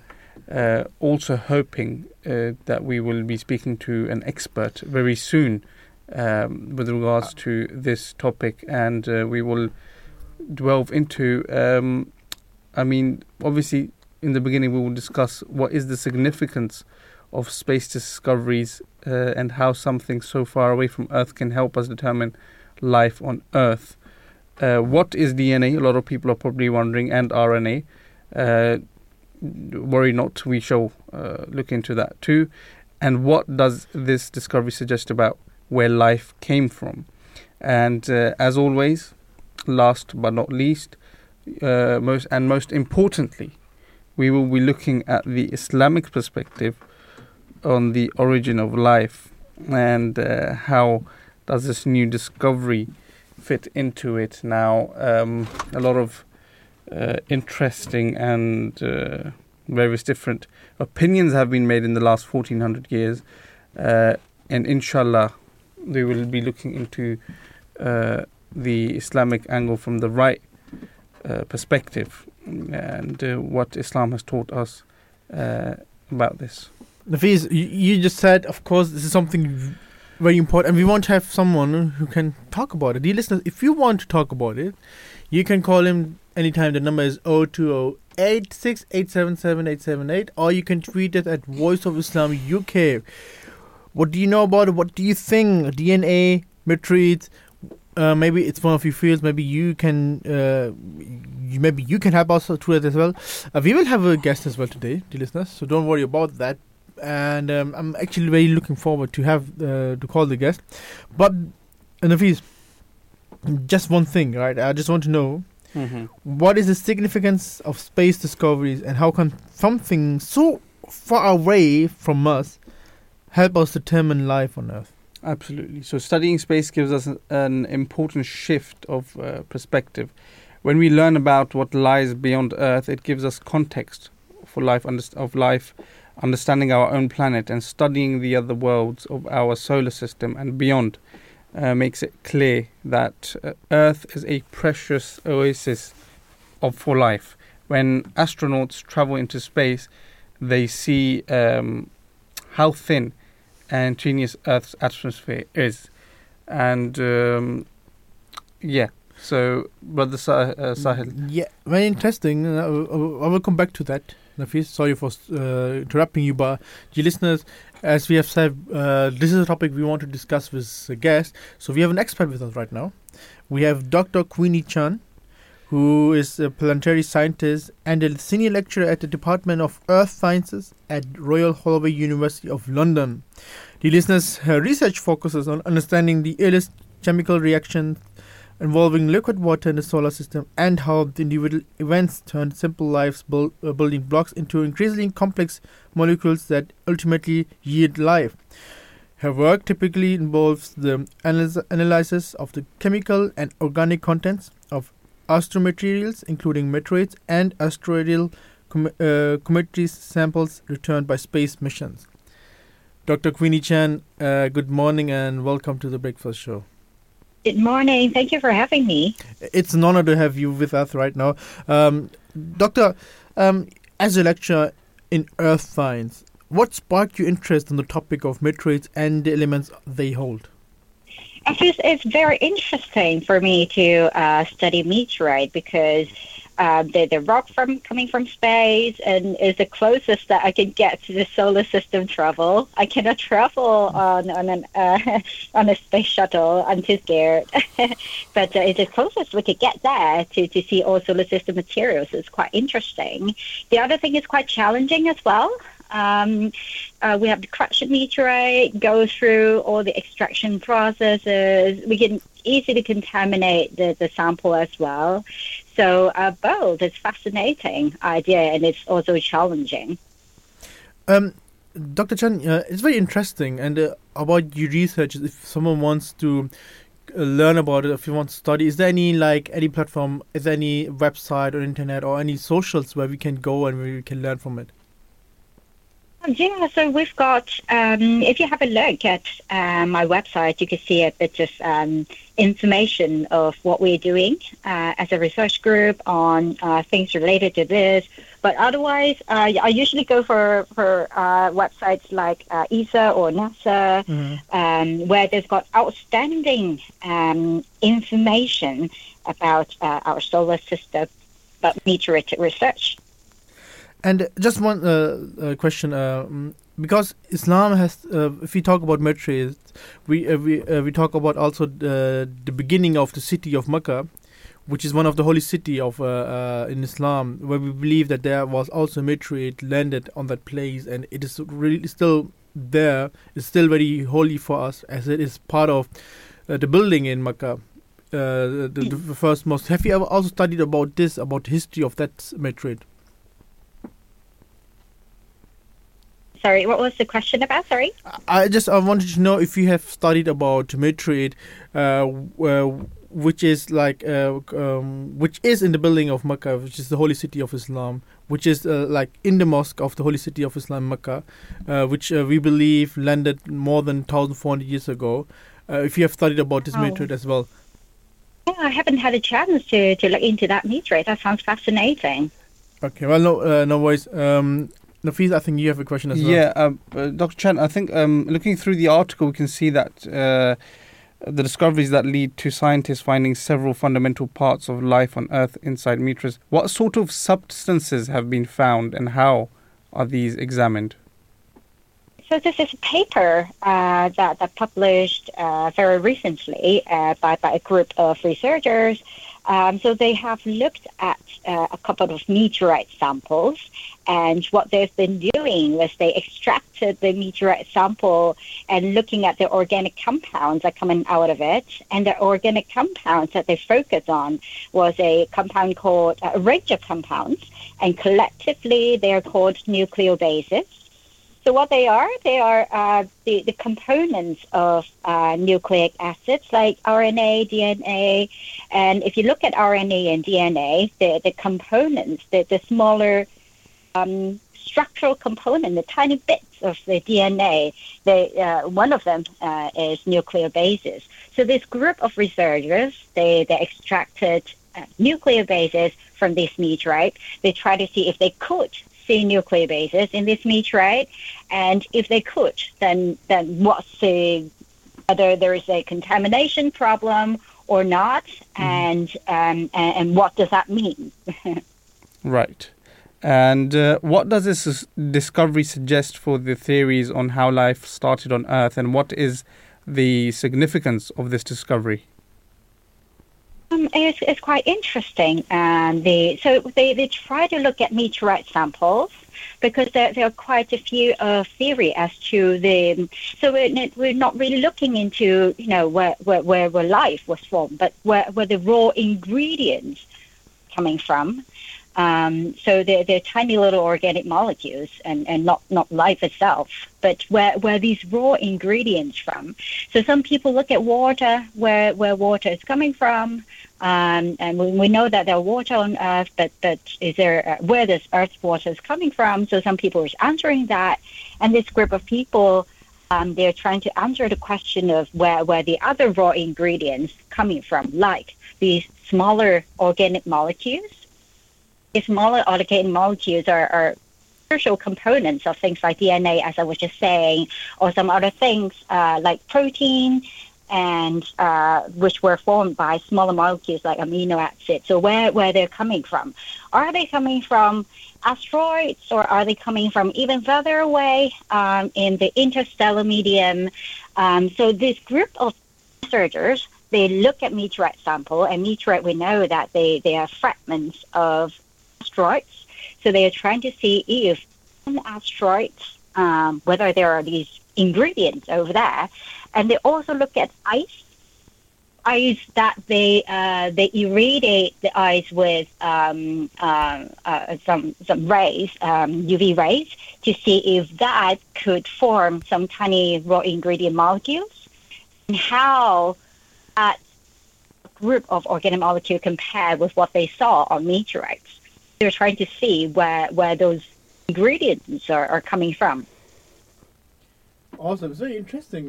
also hoping that we will be speaking to an expert very soon with regards to this topic, and we will delve into, obviously in the beginning we will discuss what is the significance of space discoveries and how something so far away from Earth can help us determine life on Earth. What is DNA? A lot of people are probably wondering, and RNA. Worry not, we shall look into that too. And what does this discovery suggest about where life came from? And as always, last but not least, most importantly, we will be looking at the Islamic perspective on the origin of life, and how does this new discovery fit into it now. A lot of interesting and various different opinions have been made in the last 1400 years, and inshallah we will be looking into the Islamic angle from the right perspective, and what Islam has taught us about this. Nafees, you just said, of course, this is something very important, and we want to have someone who can talk about it. Dear listeners, if you want to talk about it, you can call him anytime. The number is 020-86877878, or you can tweet it at Voice of Islam UK. What do you know about it? What do you think? DNA, meteorites, maybe it's one of your fields. Maybe you can help us through it as well. We will have a guest as well today, dear listeners, so don't worry about that. And I'm actually very looking forward to have to call the guest. But Nafees, just one thing, right? I just want to know, what is the significance of space discoveries, and how can something so far away from us help us determine life on Earth? Absolutely. So studying space gives us an important shift of perspective. When we learn about what lies beyond Earth, it gives us context for life, understanding our own planet and studying the other worlds of our solar system and beyond makes it clear that Earth is a precious oasis for life. When astronauts travel into space, they see how thin and tenuous Earth's atmosphere is. And so Brother Sahil. Yeah, very interesting. I will come back to that. Nafees, sorry for interrupting you, but dear listeners, as we have said, this is a topic we want to discuss with a guest. So we have an expert with us right now. We have Dr. Queenie Chan, who is a planetary scientist and a senior lecturer at the Department of Earth Sciences at Royal Holloway University of London. Dear listeners, her research focuses on understanding the earliest chemical reactions involving liquid water in the solar system, and how the individual events turned simple life's building blocks into increasingly complex molecules that ultimately yield life. Her work typically involves the analysis of the chemical and organic contents of astromaterials, including meteorites and asteroidal cometary samples returned by space missions. Dr. Queenie Chan, good morning and welcome to The Breakfast Show. Good morning. Thank you for having me. It's an honor to have you with us right now. Doctor, as a lecturer in Earth Science, what sparked your interest in the topic of meteorites and the elements they hold? It's very interesting for me to study meteorite because the rock from coming from space, and is the closest that I can get to the solar system travel. I cannot travel on a space shuttle. I'm too scared. But it's the closest we could get there to see all solar system materials. It's quite interesting. The other thing is quite challenging as well. We have to crush a meteorite, go through all the extraction processes. We can easily contaminate the sample as well. So both is fascinating idea, and it's also challenging. Dr. Chan, it's very interesting. And about your research, if someone wants to learn about it, if you want to study, is there any platform, is there any website or internet or any socials where we can go and where we can learn from it? Yeah, so we've got, if you have a look at my website, you can see a bit of information of what we're doing as a research group on things related to this. But otherwise, I usually go for websites like ESA or NASA, where they've got outstanding information about our solar system, but meteoritic research. And just one question, because Islam has, if we talk about Metro, we talk about also the beginning of the city of Mecca, which is one of the holy city of in Islam, where we believe that there was also a meteorite landed on that place, and it is really still there. It's still very holy for us, as it is part of the building in Mecca, the first mosque. Have you ever also studied about this, about the history of that meteorite? Sorry, what was the question about? Sorry, I wanted to know if you have studied about meteorite, which is which is in the building of Mecca, which is the holy city of Islam, which is in the mosque of the holy city of Islam, Mecca, which we believe landed more than 1,400 years ago. If you have studied about this meteorite as well, I haven't had a chance to look into that meteorite. That sounds fascinating. Okay, well, no worries. Nafees, I think you have a question as well. Yeah, Dr. Chan, I think looking through the article, we can see that the discoveries that lead to scientists finding several fundamental parts of life on Earth inside meteorites. What sort of substances have been found, and how are these examined? So this is a paper that published very recently by a group of researchers. So they have looked at a couple of meteorite samples, and what they've been doing was they extracted the meteorite sample and looking at the organic compounds that coming out of it. And the organic compounds that they focused on was a compound called a range of compounds, and collectively they are called nucleobases. So what they are the components of nucleic acids like RNA, DNA. And if you look at RNA and DNA, the components, the smaller structural component, the tiny bits of the DNA, one of them is nucleobases. So this group of researchers, they extracted nucleobases from this meteorite. They tried to see if they could see nucleobases in this meteorite, and if they could, then whether there is a contamination problem or not, and what does that mean? Right. And what does this discovery suggest for the theories on how life started on Earth, and what is the significance of this discovery? It's quite interesting. They try to look at meteorite samples, because there are quite a few theory as to the. So we're not really looking into where life was formed, but where the raw ingredients coming from. So they're tiny little organic molecules, and not life itself, but where these raw ingredients from. So some people look at water, where water is coming from, and we know that there are water on Earth, but is there where this Earth's water is coming from? So some people are answering that, and this group of people, they're trying to answer the question of where the other raw ingredients coming from, like these smaller organic molecules. These smaller organic molecules are crucial components of things like DNA, as I was just saying, or some other things like protein, and which were formed by smaller molecules like amino acids. So where they're coming from? Are they coming from asteroids, or are they coming from even further away in the interstellar medium? So this group of researchers, they look at meteorite sample, and meteorite, we know that they are fragments of asteroids. So they are trying to see if an asteroid, whether there are these ingredients over there. And they also look at ice that they irradiate the ice with some rays, UV rays, to see if that could form some tiny raw ingredient molecules, and how that group of organic molecule compared with what they saw on meteorites. They're trying to see where those ingredients are coming from. Awesome. It's very interesting.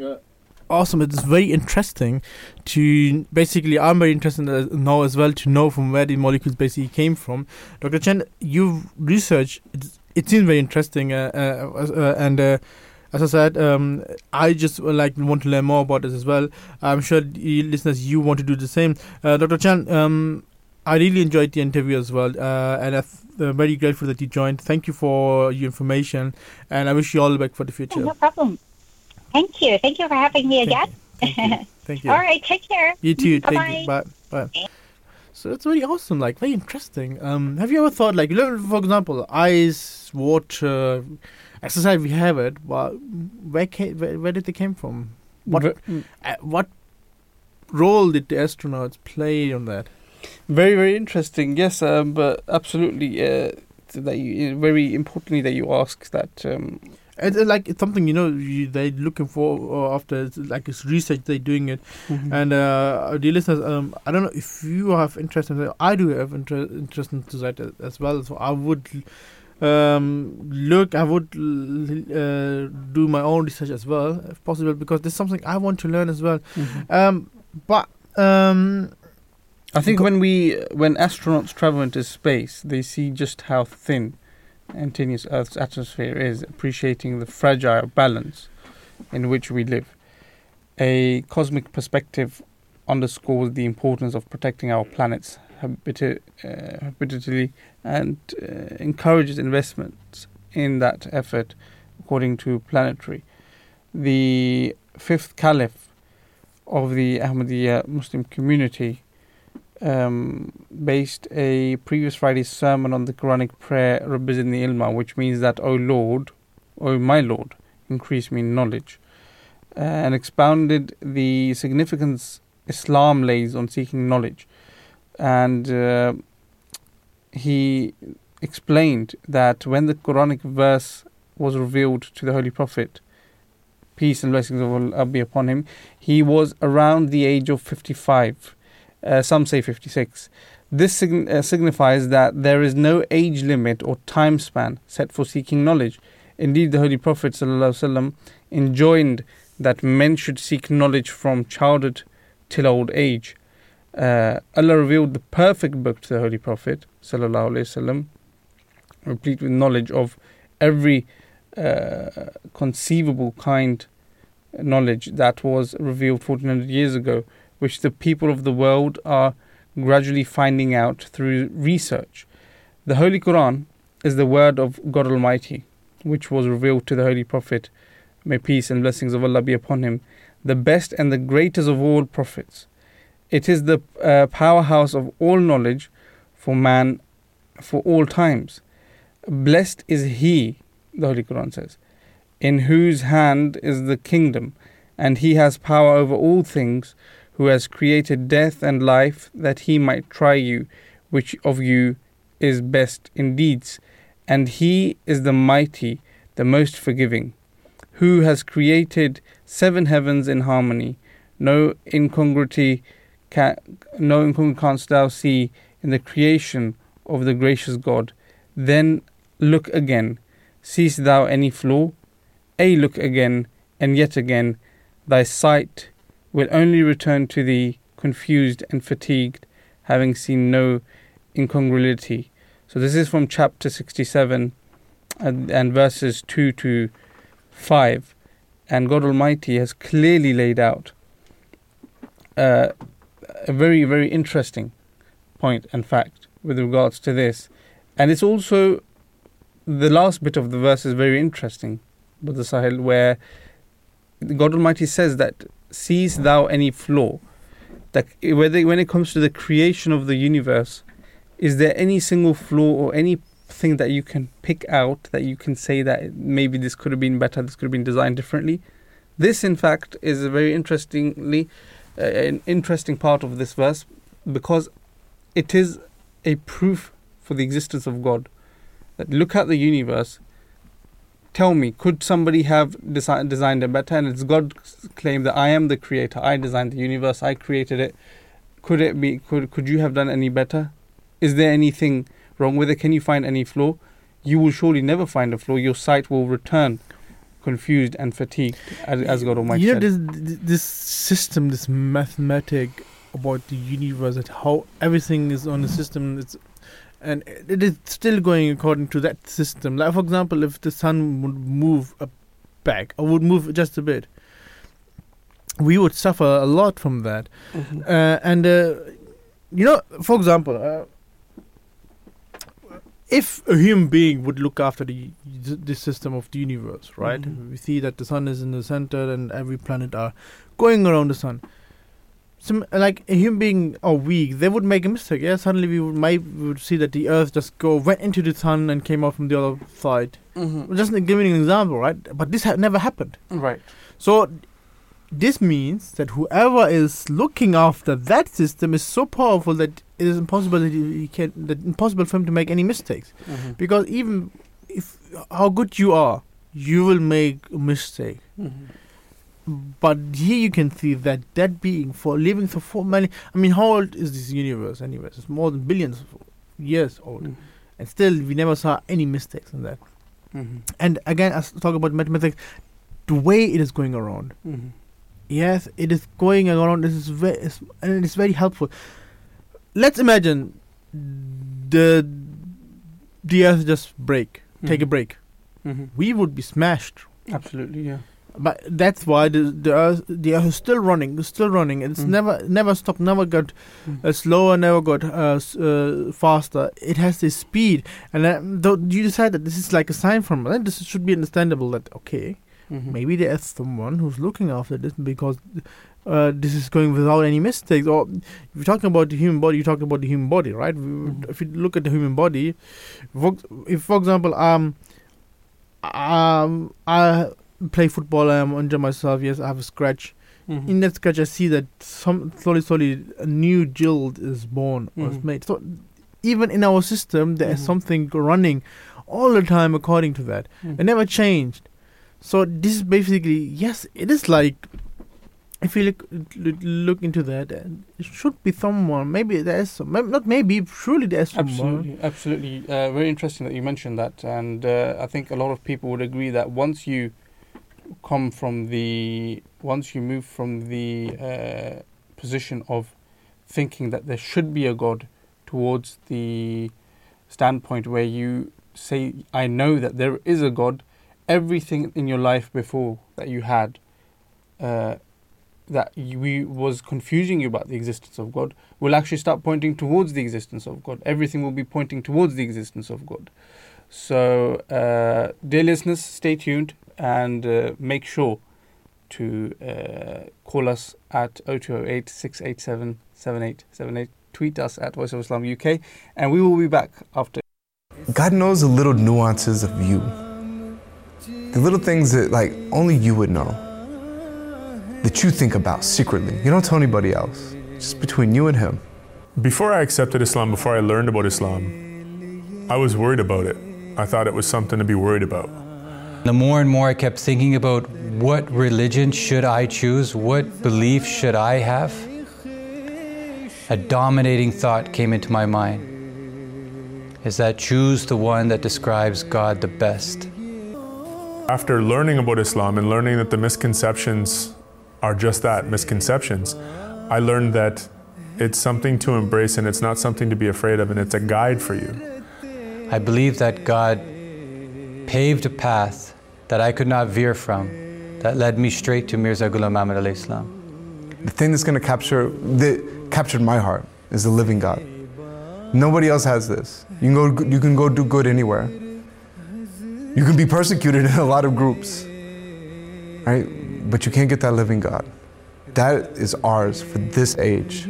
It's very interesting to basically, I'm very interested now as well to know from where the molecules basically came from. Dr. Chen, you've researched, it seems very interesting. As I said, I just want to learn more about this as well. I'm sure listeners, you want to do the same. Dr. Chan, I really enjoyed the interview as well. And I'm very grateful that you joined. Thank you for your information. And I wish you all the best for the future. Yeah, no problem. Thank you. Thank you for having me again. Thank you. All right. Take care. You too. Thank you. Bye. So that's really awesome. Very interesting. Have you ever thought, for example, ice, water, exercise, we have it, but where did they came from? What role did the astronauts play on that? Very, very interesting. Yes, but absolutely. Very importantly that you ask that. It's something they're looking for after it's research they're doing it, mm-hmm. and dear listeners, I don't know if you have interest in that. I do have interest in that as well. So I would do my own research as well if possible, because there's something I want to learn as well. Mm-hmm. I think when astronauts travel into space, they see just how thin and tenuous Earth's atmosphere is, appreciating the fragile balance in which we live. A cosmic perspective underscores the importance of protecting our planet's habitability and encourages investments in that effort, according to Planetary. The fifth caliph of the Ahmadiyya Muslim Community based a previous Friday's sermon on the Quranic prayer Rabbizidni Ilma, which means that, O Lord, O my Lord, increase me in knowledge, and expounded the significance Islam lays on seeking knowledge. And he explained that when the Quranic verse was revealed to the Holy Prophet, peace and blessings of Allah be upon him, he was around the age of 55. Some say 56. This signifies that there is no age limit or time span set for seeking knowledge. Indeed, the Holy Prophet ﷺ enjoined that men should seek knowledge from childhood till old age. Allah revealed the perfect book to the Holy Prophet ﷺ, replete with knowledge of every conceivable kind of knowledge that was revealed 1400 years ago, which the people of the world are gradually finding out through research. The Holy Quran is the word of God Almighty, which was revealed to the Holy Prophet, may peace and blessings of Allah be upon him, the best and the greatest of all prophets. It is the powerhouse of all knowledge for man for all times. Blessed is he, the Holy Quran says, in whose hand is the kingdom, and he has power over all things, who has created death and life, that he might try you, which of you is best in deeds. And he is the mighty, the most forgiving, who has created 7 heavens in harmony. No incongruity canst thou see in the creation of the gracious God. Then look again, seest thou any flaw? Look again, and yet again, thy sight will only return to thee, confused and fatigued, having seen no incongruity. So this is from chapter 67 and verses 2 to 5. And God Almighty has clearly laid out a very, very interesting point and fact with regards to this. And it's also, the last bit of the verse is very interesting, Brother Sahil, where God Almighty says that, "Seest thou any flaw?" That whether, when it comes to the creation of the universe, is there any single flaw or any thing that you can pick out, that you can say that maybe this could have been better, this could have been designed differently? This, in fact, is a very interesting part of this verse, because it is a proof for the existence of God. That look at the universe, tell me, could somebody have designed it better? And it's God's claim that I am the creator, I designed the universe, I created it. Could you have done any better? Is there anything wrong with it? Can you find any flaw? You will surely never find a flaw. Your sight will return confused and fatigued, as God Almighty said. This system, this mathematic about the universe, that how everything is on a system, and it is still going according to that system. Like, for example, if the sun would move back, or would move just a bit, we would suffer a lot from that. Mm-hmm. For example, if a human being would look after the system of the universe, right? Mm-hmm. We see that the sun is in the center and every planet are going around the sun. So, like, a human being or we, they would make a mistake. Yeah, suddenly we would see that the earth just went into the sun and came out from the other side. Mm-hmm. Just giving an example, right? But this never happened. Right. So this means that whoever is looking after that system is so powerful that it is impossible impossible for him to make any mistakes. Mm-hmm. Because even if how good you are, you will make a mistake. Mm-hmm. But here you can see that that being for living for 4 million. I mean, how old is this universe? Anyways, it's more than billions of years old, mm-hmm. and still we never saw any mistakes in that. Mm-hmm. And again, as talk about mathematics, the way it is going around. Mm-hmm. Yes, it is going around. This is and it's very helpful. Let's imagine the earth just take a break. Mm-hmm. We would be smashed. Absolutely, yeah. But that's why the earth is still running. It's still running. It's never stopped. Never got slower. Never got faster. It has this speed. And though you decide that this is like a sign from it, this should be understandable. That okay. Mm-hmm. Maybe there's someone who's looking after this, because this is going without any mistakes. Or if you're talking about the human body, right? Mm-hmm. If you look at the human body, if for example, I play football, I'm injured myself. Yes, I have a scratch. Mm-hmm. In that scratch, I see that slowly a new guild is born or is made. So even in our system, there is something running all the time according to that. Mm-hmm. It never changed. So this is basically, yes, it is like, if you look into that, it should be someone, maybe there is some, not maybe, surely there is someone. Absolutely. Very interesting that you mentioned that. And I think a lot of people would agree that once you move from the position of thinking that there should be a God towards the standpoint where you say, I know that there is a God, everything in your life before that you had was confusing you about the existence of God will actually start pointing towards the existence of God. Everything will be pointing towards the existence of God. So, dear listeners, stay tuned and make sure to call us at 0208 687 7878. Tweet us at Voice of Islam UK, and we will be back after. God knows the little nuances of you. The little things that, like, only you would know, that you think about secretly. You don't tell anybody else, just between you and him. Before I accepted Islam, before I learned about Islam, I was worried about it. I thought it was something to be worried about. The more and more I kept thinking about what religion should I choose, what belief should I have, a dominating thought came into my mind, is that choose the one that describes God the best. After learning about Islam and learning that the misconceptions are just that, misconceptions, I learned that it's something to embrace and it's not something to be afraid of, and it's a guide for you. I believe that God paved a path that I could not veer from, that led me straight to Mirza Ghulam Ahmad alayhi salam. The thing that's going to captured my heart is the living God. Nobody else has this. You can go do good anywhere. You can be persecuted in a lot of groups, right? But you can't get that living God. That is ours for this age.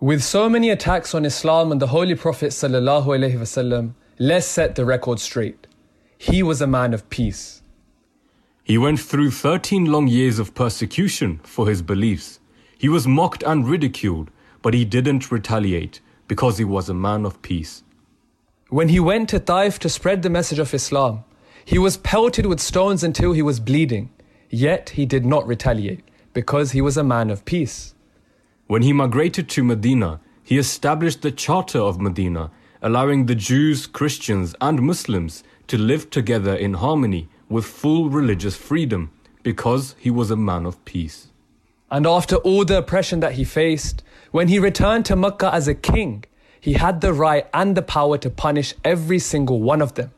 With so many attacks on Islam and the Holy Prophet ﷺ, let's set the record straight. He was a man of peace. He went through 13 long years of persecution for his beliefs. He was mocked and ridiculed, but he didn't retaliate because he was a man of peace. When he went to Taif to spread the message of Islam, he was pelted with stones until he was bleeding. Yet he did not retaliate because he was a man of peace. When he migrated to Medina, he established the Charter of Medina, allowing the Jews, Christians and Muslims to live together in harmony with full religious freedom because he was a man of peace. And after all the oppression that he faced, when he returned to Mecca as a king, he had the right and the power to punish every single one of them.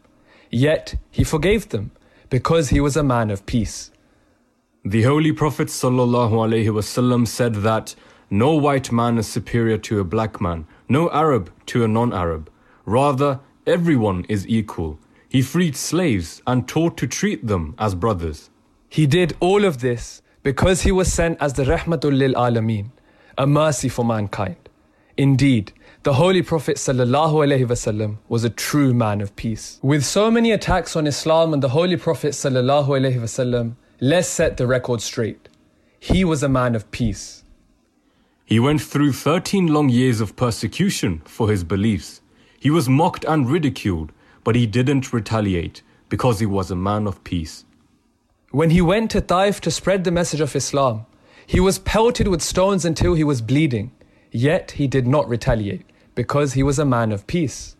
Yet he forgave them because he was a man of peace. The Holy Prophet ﷺ said that no white man is superior to a black man, no Arab to a non-Arab. Rather, everyone is equal. He freed slaves and taught to treat them as brothers. He did all of this because he was sent as the Rahmatul Lil Alameen, a mercy for mankind. Indeed, the Holy Prophet ﷺ was a true man of peace. With so many attacks on Islam and the Holy Prophet ﷺ, let's set the record straight. He was a man of peace. He went through 13 long years of persecution for his beliefs. He was mocked and ridiculed, but he didn't retaliate because he was a man of peace. When he went to Taif to spread the message of Islam, he was pelted with stones until he was bleeding. Yet he did not retaliate because he was a man of peace.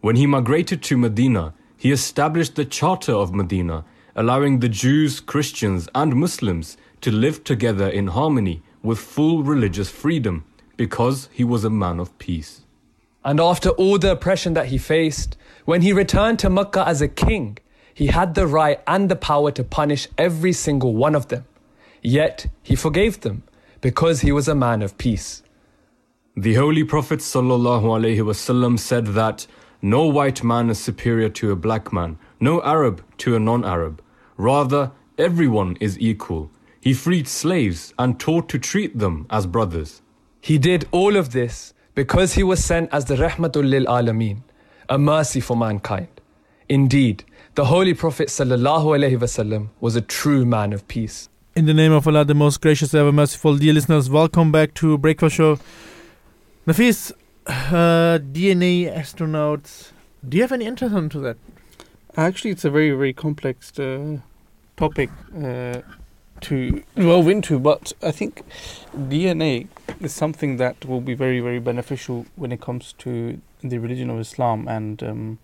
When he migrated to Medina, he established the Charter of Medina, allowing the Jews, Christians and Muslims to live together in harmony with full religious freedom because he was a man of peace. And after all the oppression that he faced, when he returned to Mecca as a king, he had the right and the power to punish every single one of them. Yet he forgave them because he was a man of peace. The Holy Prophet ﷺ said that no white man is superior to a black man, no Arab to a non-Arab. Rather, everyone is equal. He freed slaves and taught to treat them as brothers. He did all of this because he was sent as the Rahmatul Lil Alameen, a mercy for mankind. Indeed, the Holy Prophet ﷺ was a true man of peace. In the name of Allah, the most gracious, ever merciful. Dear listeners, welcome back to Breakfast Show. Nafees, DNA astronauts, do you have any interest into that? Actually, it's a very, very complex topic to delve into, but I think DNA is something that will be very, very beneficial when it comes to the religion of Islam, and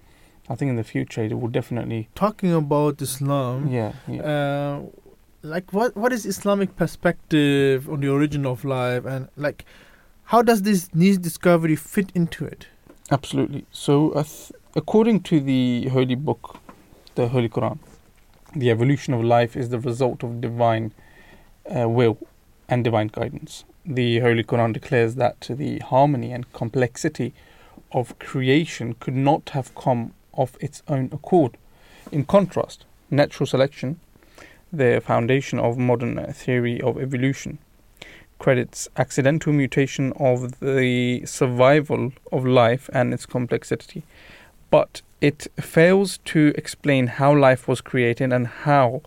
I think in the future it will definitely... Talking about Islam... Yeah. What is Islamic perspective on the origin of life, and like how does this new discovery fit into it? Absolutely. So according to the Holy Book, the Holy Quran, the evolution of life is the result of divine will and divine guidance. The Holy Quran declares that the harmony and complexity of creation could not have come of its own accord. In contrast, natural selection, the foundation of modern theory of evolution, credits accidental mutation of the survival of life and its complexity, but it fails to explain how life was created and how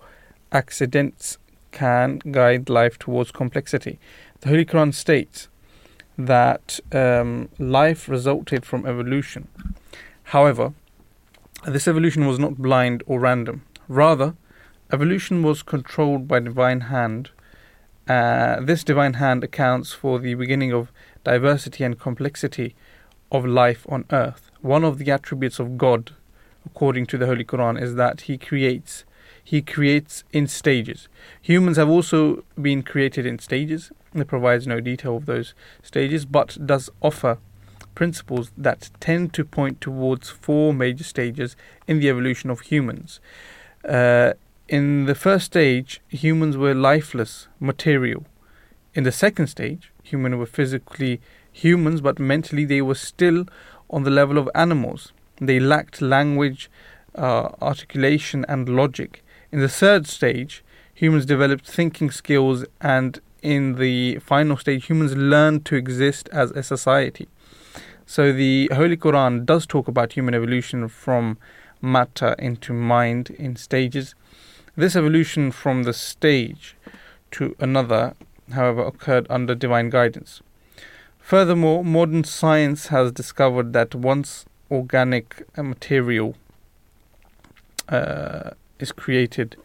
accidents can guide life towards complexity. The Holy Quran states that life resulted from evolution. However, this evolution was not blind or random. Rather, evolution was controlled by divine hand. This divine hand accounts for the beginning of diversity and complexity of life on earth. One of the attributes of God, according to the Holy Quran, is that He creates in stages. Humans have also been created in stages. It provides no detail of those stages, but does offer principles that tend to point towards four major stages in the evolution of humans. In the first stage, humans were lifeless, material. In the second stage, humans were physically humans, but mentally they were still on the level of animals. They lacked language, articulation and logic. In the third stage, humans developed thinking skills, and in the final stage, humans learned to exist as a society. So the Holy Quran does talk about human evolution from matter into mind in stages. This evolution from the stage to another, however, occurred under divine guidance. Furthermore, modern science has discovered that once organic material is created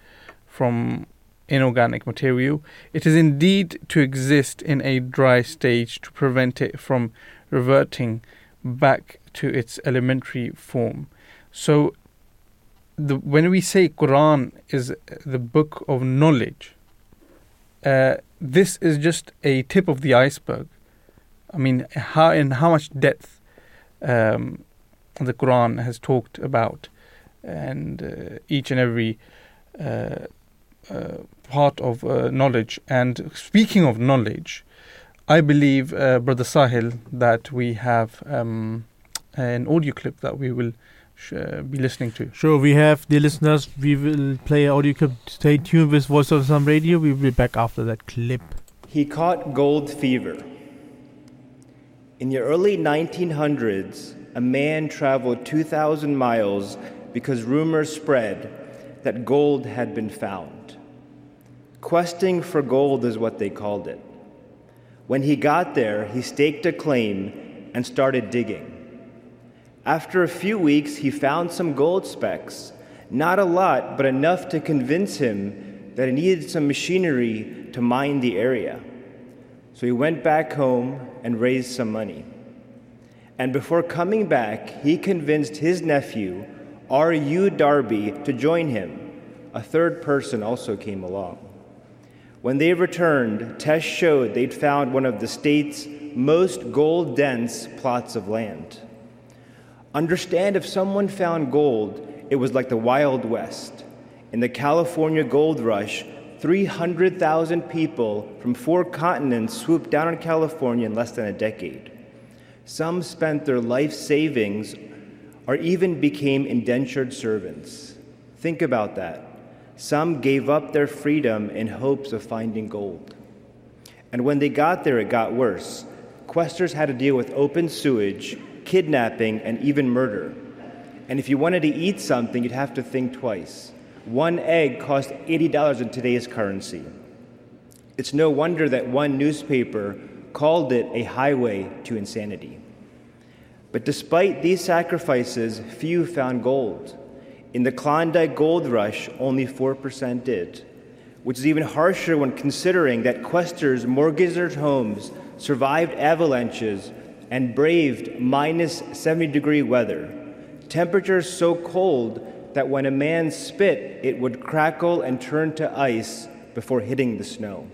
from inorganic material, it is indeed to exist in a dry stage to prevent it from reverting back to its elementary form. So when we say Quran is the book of knowledge, this is just a tip of the iceberg. I mean, how much depth the Quran has talked about, and each and every part of knowledge. And speaking of knowledge, I believe, Brother Sahil, that we have an audio clip that we will be listening to. Sure, we have, dear listeners, we will play audio clip. Stay tuned with Voice of Islam Radio. We will be back after that clip. He caught gold fever. In the early 1900s, a man traveled 2,000 miles because rumors spread that gold had been found. Questing for gold is what they called it. When he got there, he staked a claim and started digging. After a few weeks, he found some gold specks, not a lot, but enough to convince him that he needed some machinery to mine the area. So he went back home and raised some money. And before coming back, he convinced his nephew, R.U. Darby, to join him. A third person also came along. When they returned, tests showed they'd found one of the state's most gold-dense plots of land. Understand, if someone found gold, it was like the Wild West. In the California gold rush, 300,000 people from four continents swooped down on California in less than a decade. Some spent their life savings or even became indentured servants. Think about that. Some gave up their freedom in hopes of finding gold. And when they got there, it got worse. Questers had to deal with open sewage, kidnapping, and even murder. And if you wanted to eat something, you'd have to think twice. One egg cost $80 in today's currency. It's no wonder that one newspaper called it a highway to insanity. But despite these sacrifices, few found gold. In the Klondike gold rush, only 4% did, which is even harsher when considering that questers mortgaged their homes, survived avalanches, and braved minus 70-degree weather. Temperatures so cold that when a man spit, it would crackle and turn to ice before hitting the snow.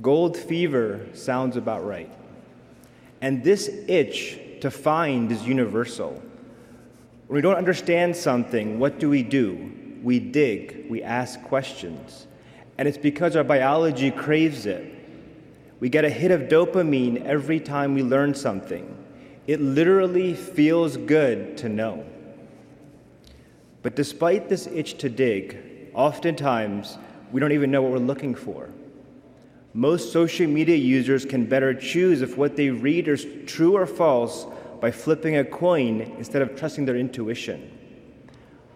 Gold fever sounds about right. And this itch to find is universal. When we don't understand something, what do? We dig, we ask questions. And it's because our biology craves it. We get a hit of dopamine every time we learn something. It literally feels good to know. But despite this itch to dig, oftentimes we don't even know what we're looking for. Most social media users can better choose if what they read is true or false by flipping a coin instead of trusting their intuition.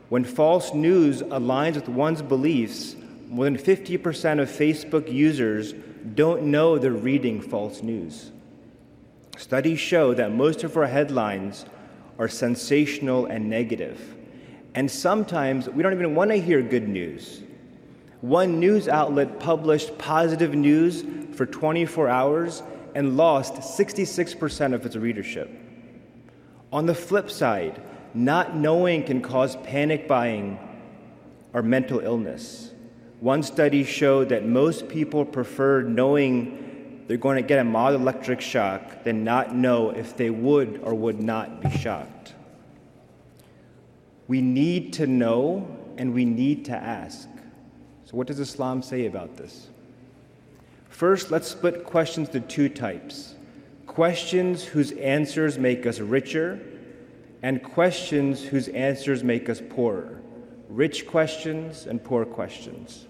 When false news aligns with one's beliefs, more than 50% of Facebook users don't know they're reading false news. Studies show that most of our headlines are sensational and negative. And sometimes we don't even want to hear good news. One news outlet published positive news for 24 hours and lost 66% of its readership. On the flip side, not knowing can cause panic buying or mental illness. One study showed that most people prefer knowing they're going to get a mild electric shock than not know if they would or would not be shocked. We need to know and we need to ask. So what does Islam say about this? First, let's split questions into two types: questions whose answers make us richer, and questions whose answers make us poorer. Rich questions and poor questions.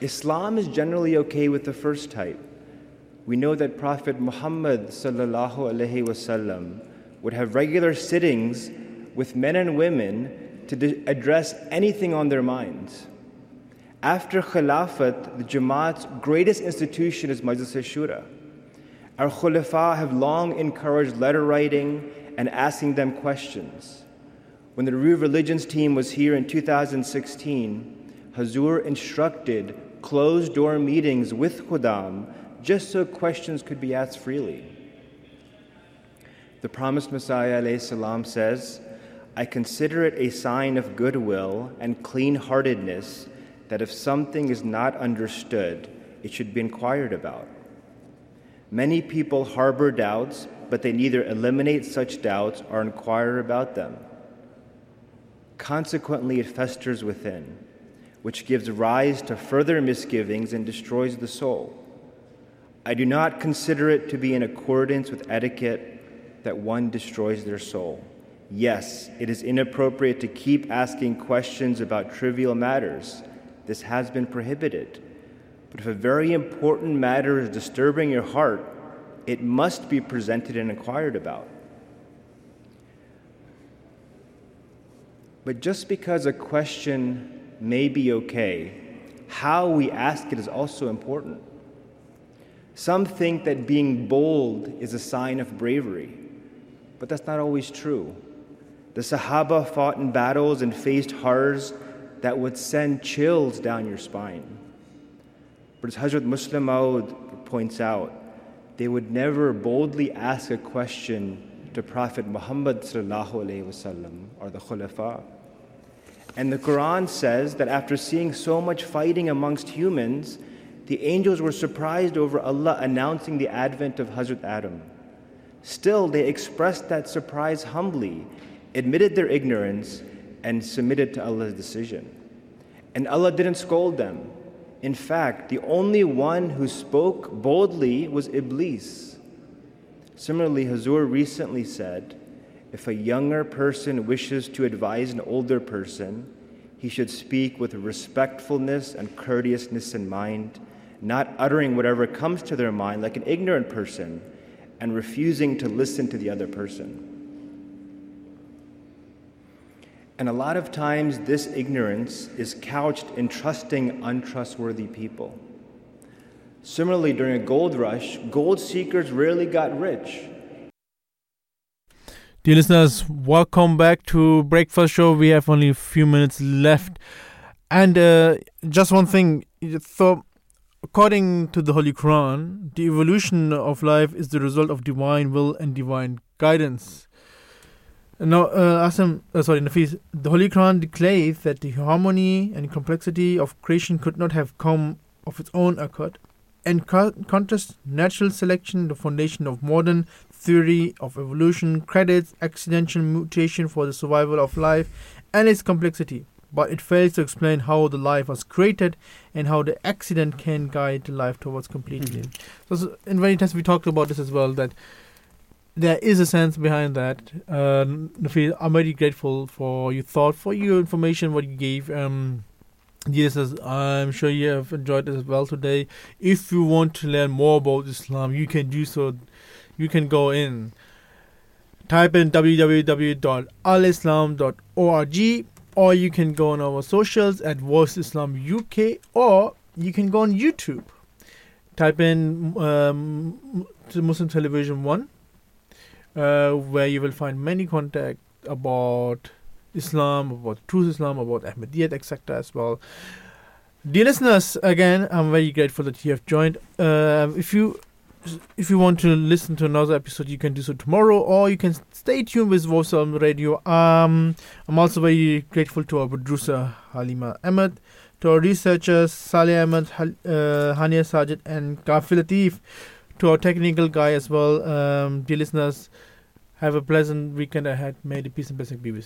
Islam is generally okay with the first type. We know that Prophet Muhammad ﷺ would have regular sittings with men and women to address anything on their minds. After Khilafat, the Jamaat's greatest institution is Majlis-e-Shura. Our Khulafa have long encouraged letter writing and asking them questions. When the Review of Religions team was here in 2016, Hazur instructed closed-door meetings with Khudam just so questions could be asked freely. The Promised Messiah ﷺ says, "I consider it a sign of goodwill and clean-heartedness that if something is not understood, it should be inquired about. Many people harbor doubts, but they neither eliminate such doubts or inquire about them. Consequently, it festers within, which gives rise to further misgivings and destroys the soul. I do not consider it to be in accordance with etiquette that one destroys their soul. Yes, it is inappropriate to keep asking questions about trivial matters. This has been prohibited. But if a very important matter is disturbing your heart, it must be presented and inquired about." But just because a question may be okay, how we ask it is also important. Some think that being bold is a sign of bravery, but that's not always true. The Sahaba fought in battles and faced horrors that would send chills down your spine. But as Hazrat Muslim Maud points out, they would never boldly ask a question to Prophet Muhammad ﷺ or the Khulafa. And the Quran says that after seeing so much fighting amongst humans, the angels were surprised over Allah announcing the advent of Hazrat Adam. Still, they expressed that surprise humbly, admitted their ignorance, and submitted to Allah's decision. And Allah didn't scold them. In fact, the only one who spoke boldly was Iblis. Similarly, Hazur recently said, if a younger person wishes to advise an older person, he should speak with respectfulness and courteousness in mind, not uttering whatever comes to their mind like an ignorant person, and refusing to listen to the other person. And a lot of times, this ignorance is couched in trusting untrustworthy people. Similarly, during a gold rush, gold seekers rarely got rich. Dear listeners, welcome back to Breakfast Show. We have only a few minutes left. And just one thing. So, according to the Holy Quran, the evolution of life is the result of divine will and divine guidance. Now, Nafees, the Holy Quran declares that the harmony and complexity of creation could not have come of its own accord, and contrasts natural selection, the foundation of modern theory of evolution, credits accidental mutation for the survival of life and its complexity, but it fails to explain how the life was created and how the accident can guide the life towards completion. Mm-hmm. So, in very test, we talked about this as well, that there is a sense behind that. Nafees, I'm very grateful for your thought, for your information, what you gave. Yes, I'm sure you have enjoyed it as well today. If you want to learn more about Islam, you can do so. You can go in. Type in www.alislam.org, or you can go on our socials at Voice Islam UK, or you can go on YouTube. Type in Muslim Television 1. Where you will find many contact about Islam, about truth Islam, about Ahmadiyya, etc. as well. Dear listeners, again, I'm very grateful that you have joined. If you want to listen to another episode, you can do so tomorrow, or you can stay tuned with Voice of Radio. I'm also very grateful to our producer, Halima Ahmed, to our researchers, Saleh Ahmed, Hania Sajid, and Kafil Latif, to our technical guy as well. Dear listeners, have a pleasant weekend ahead. May the peace and blessing be with you.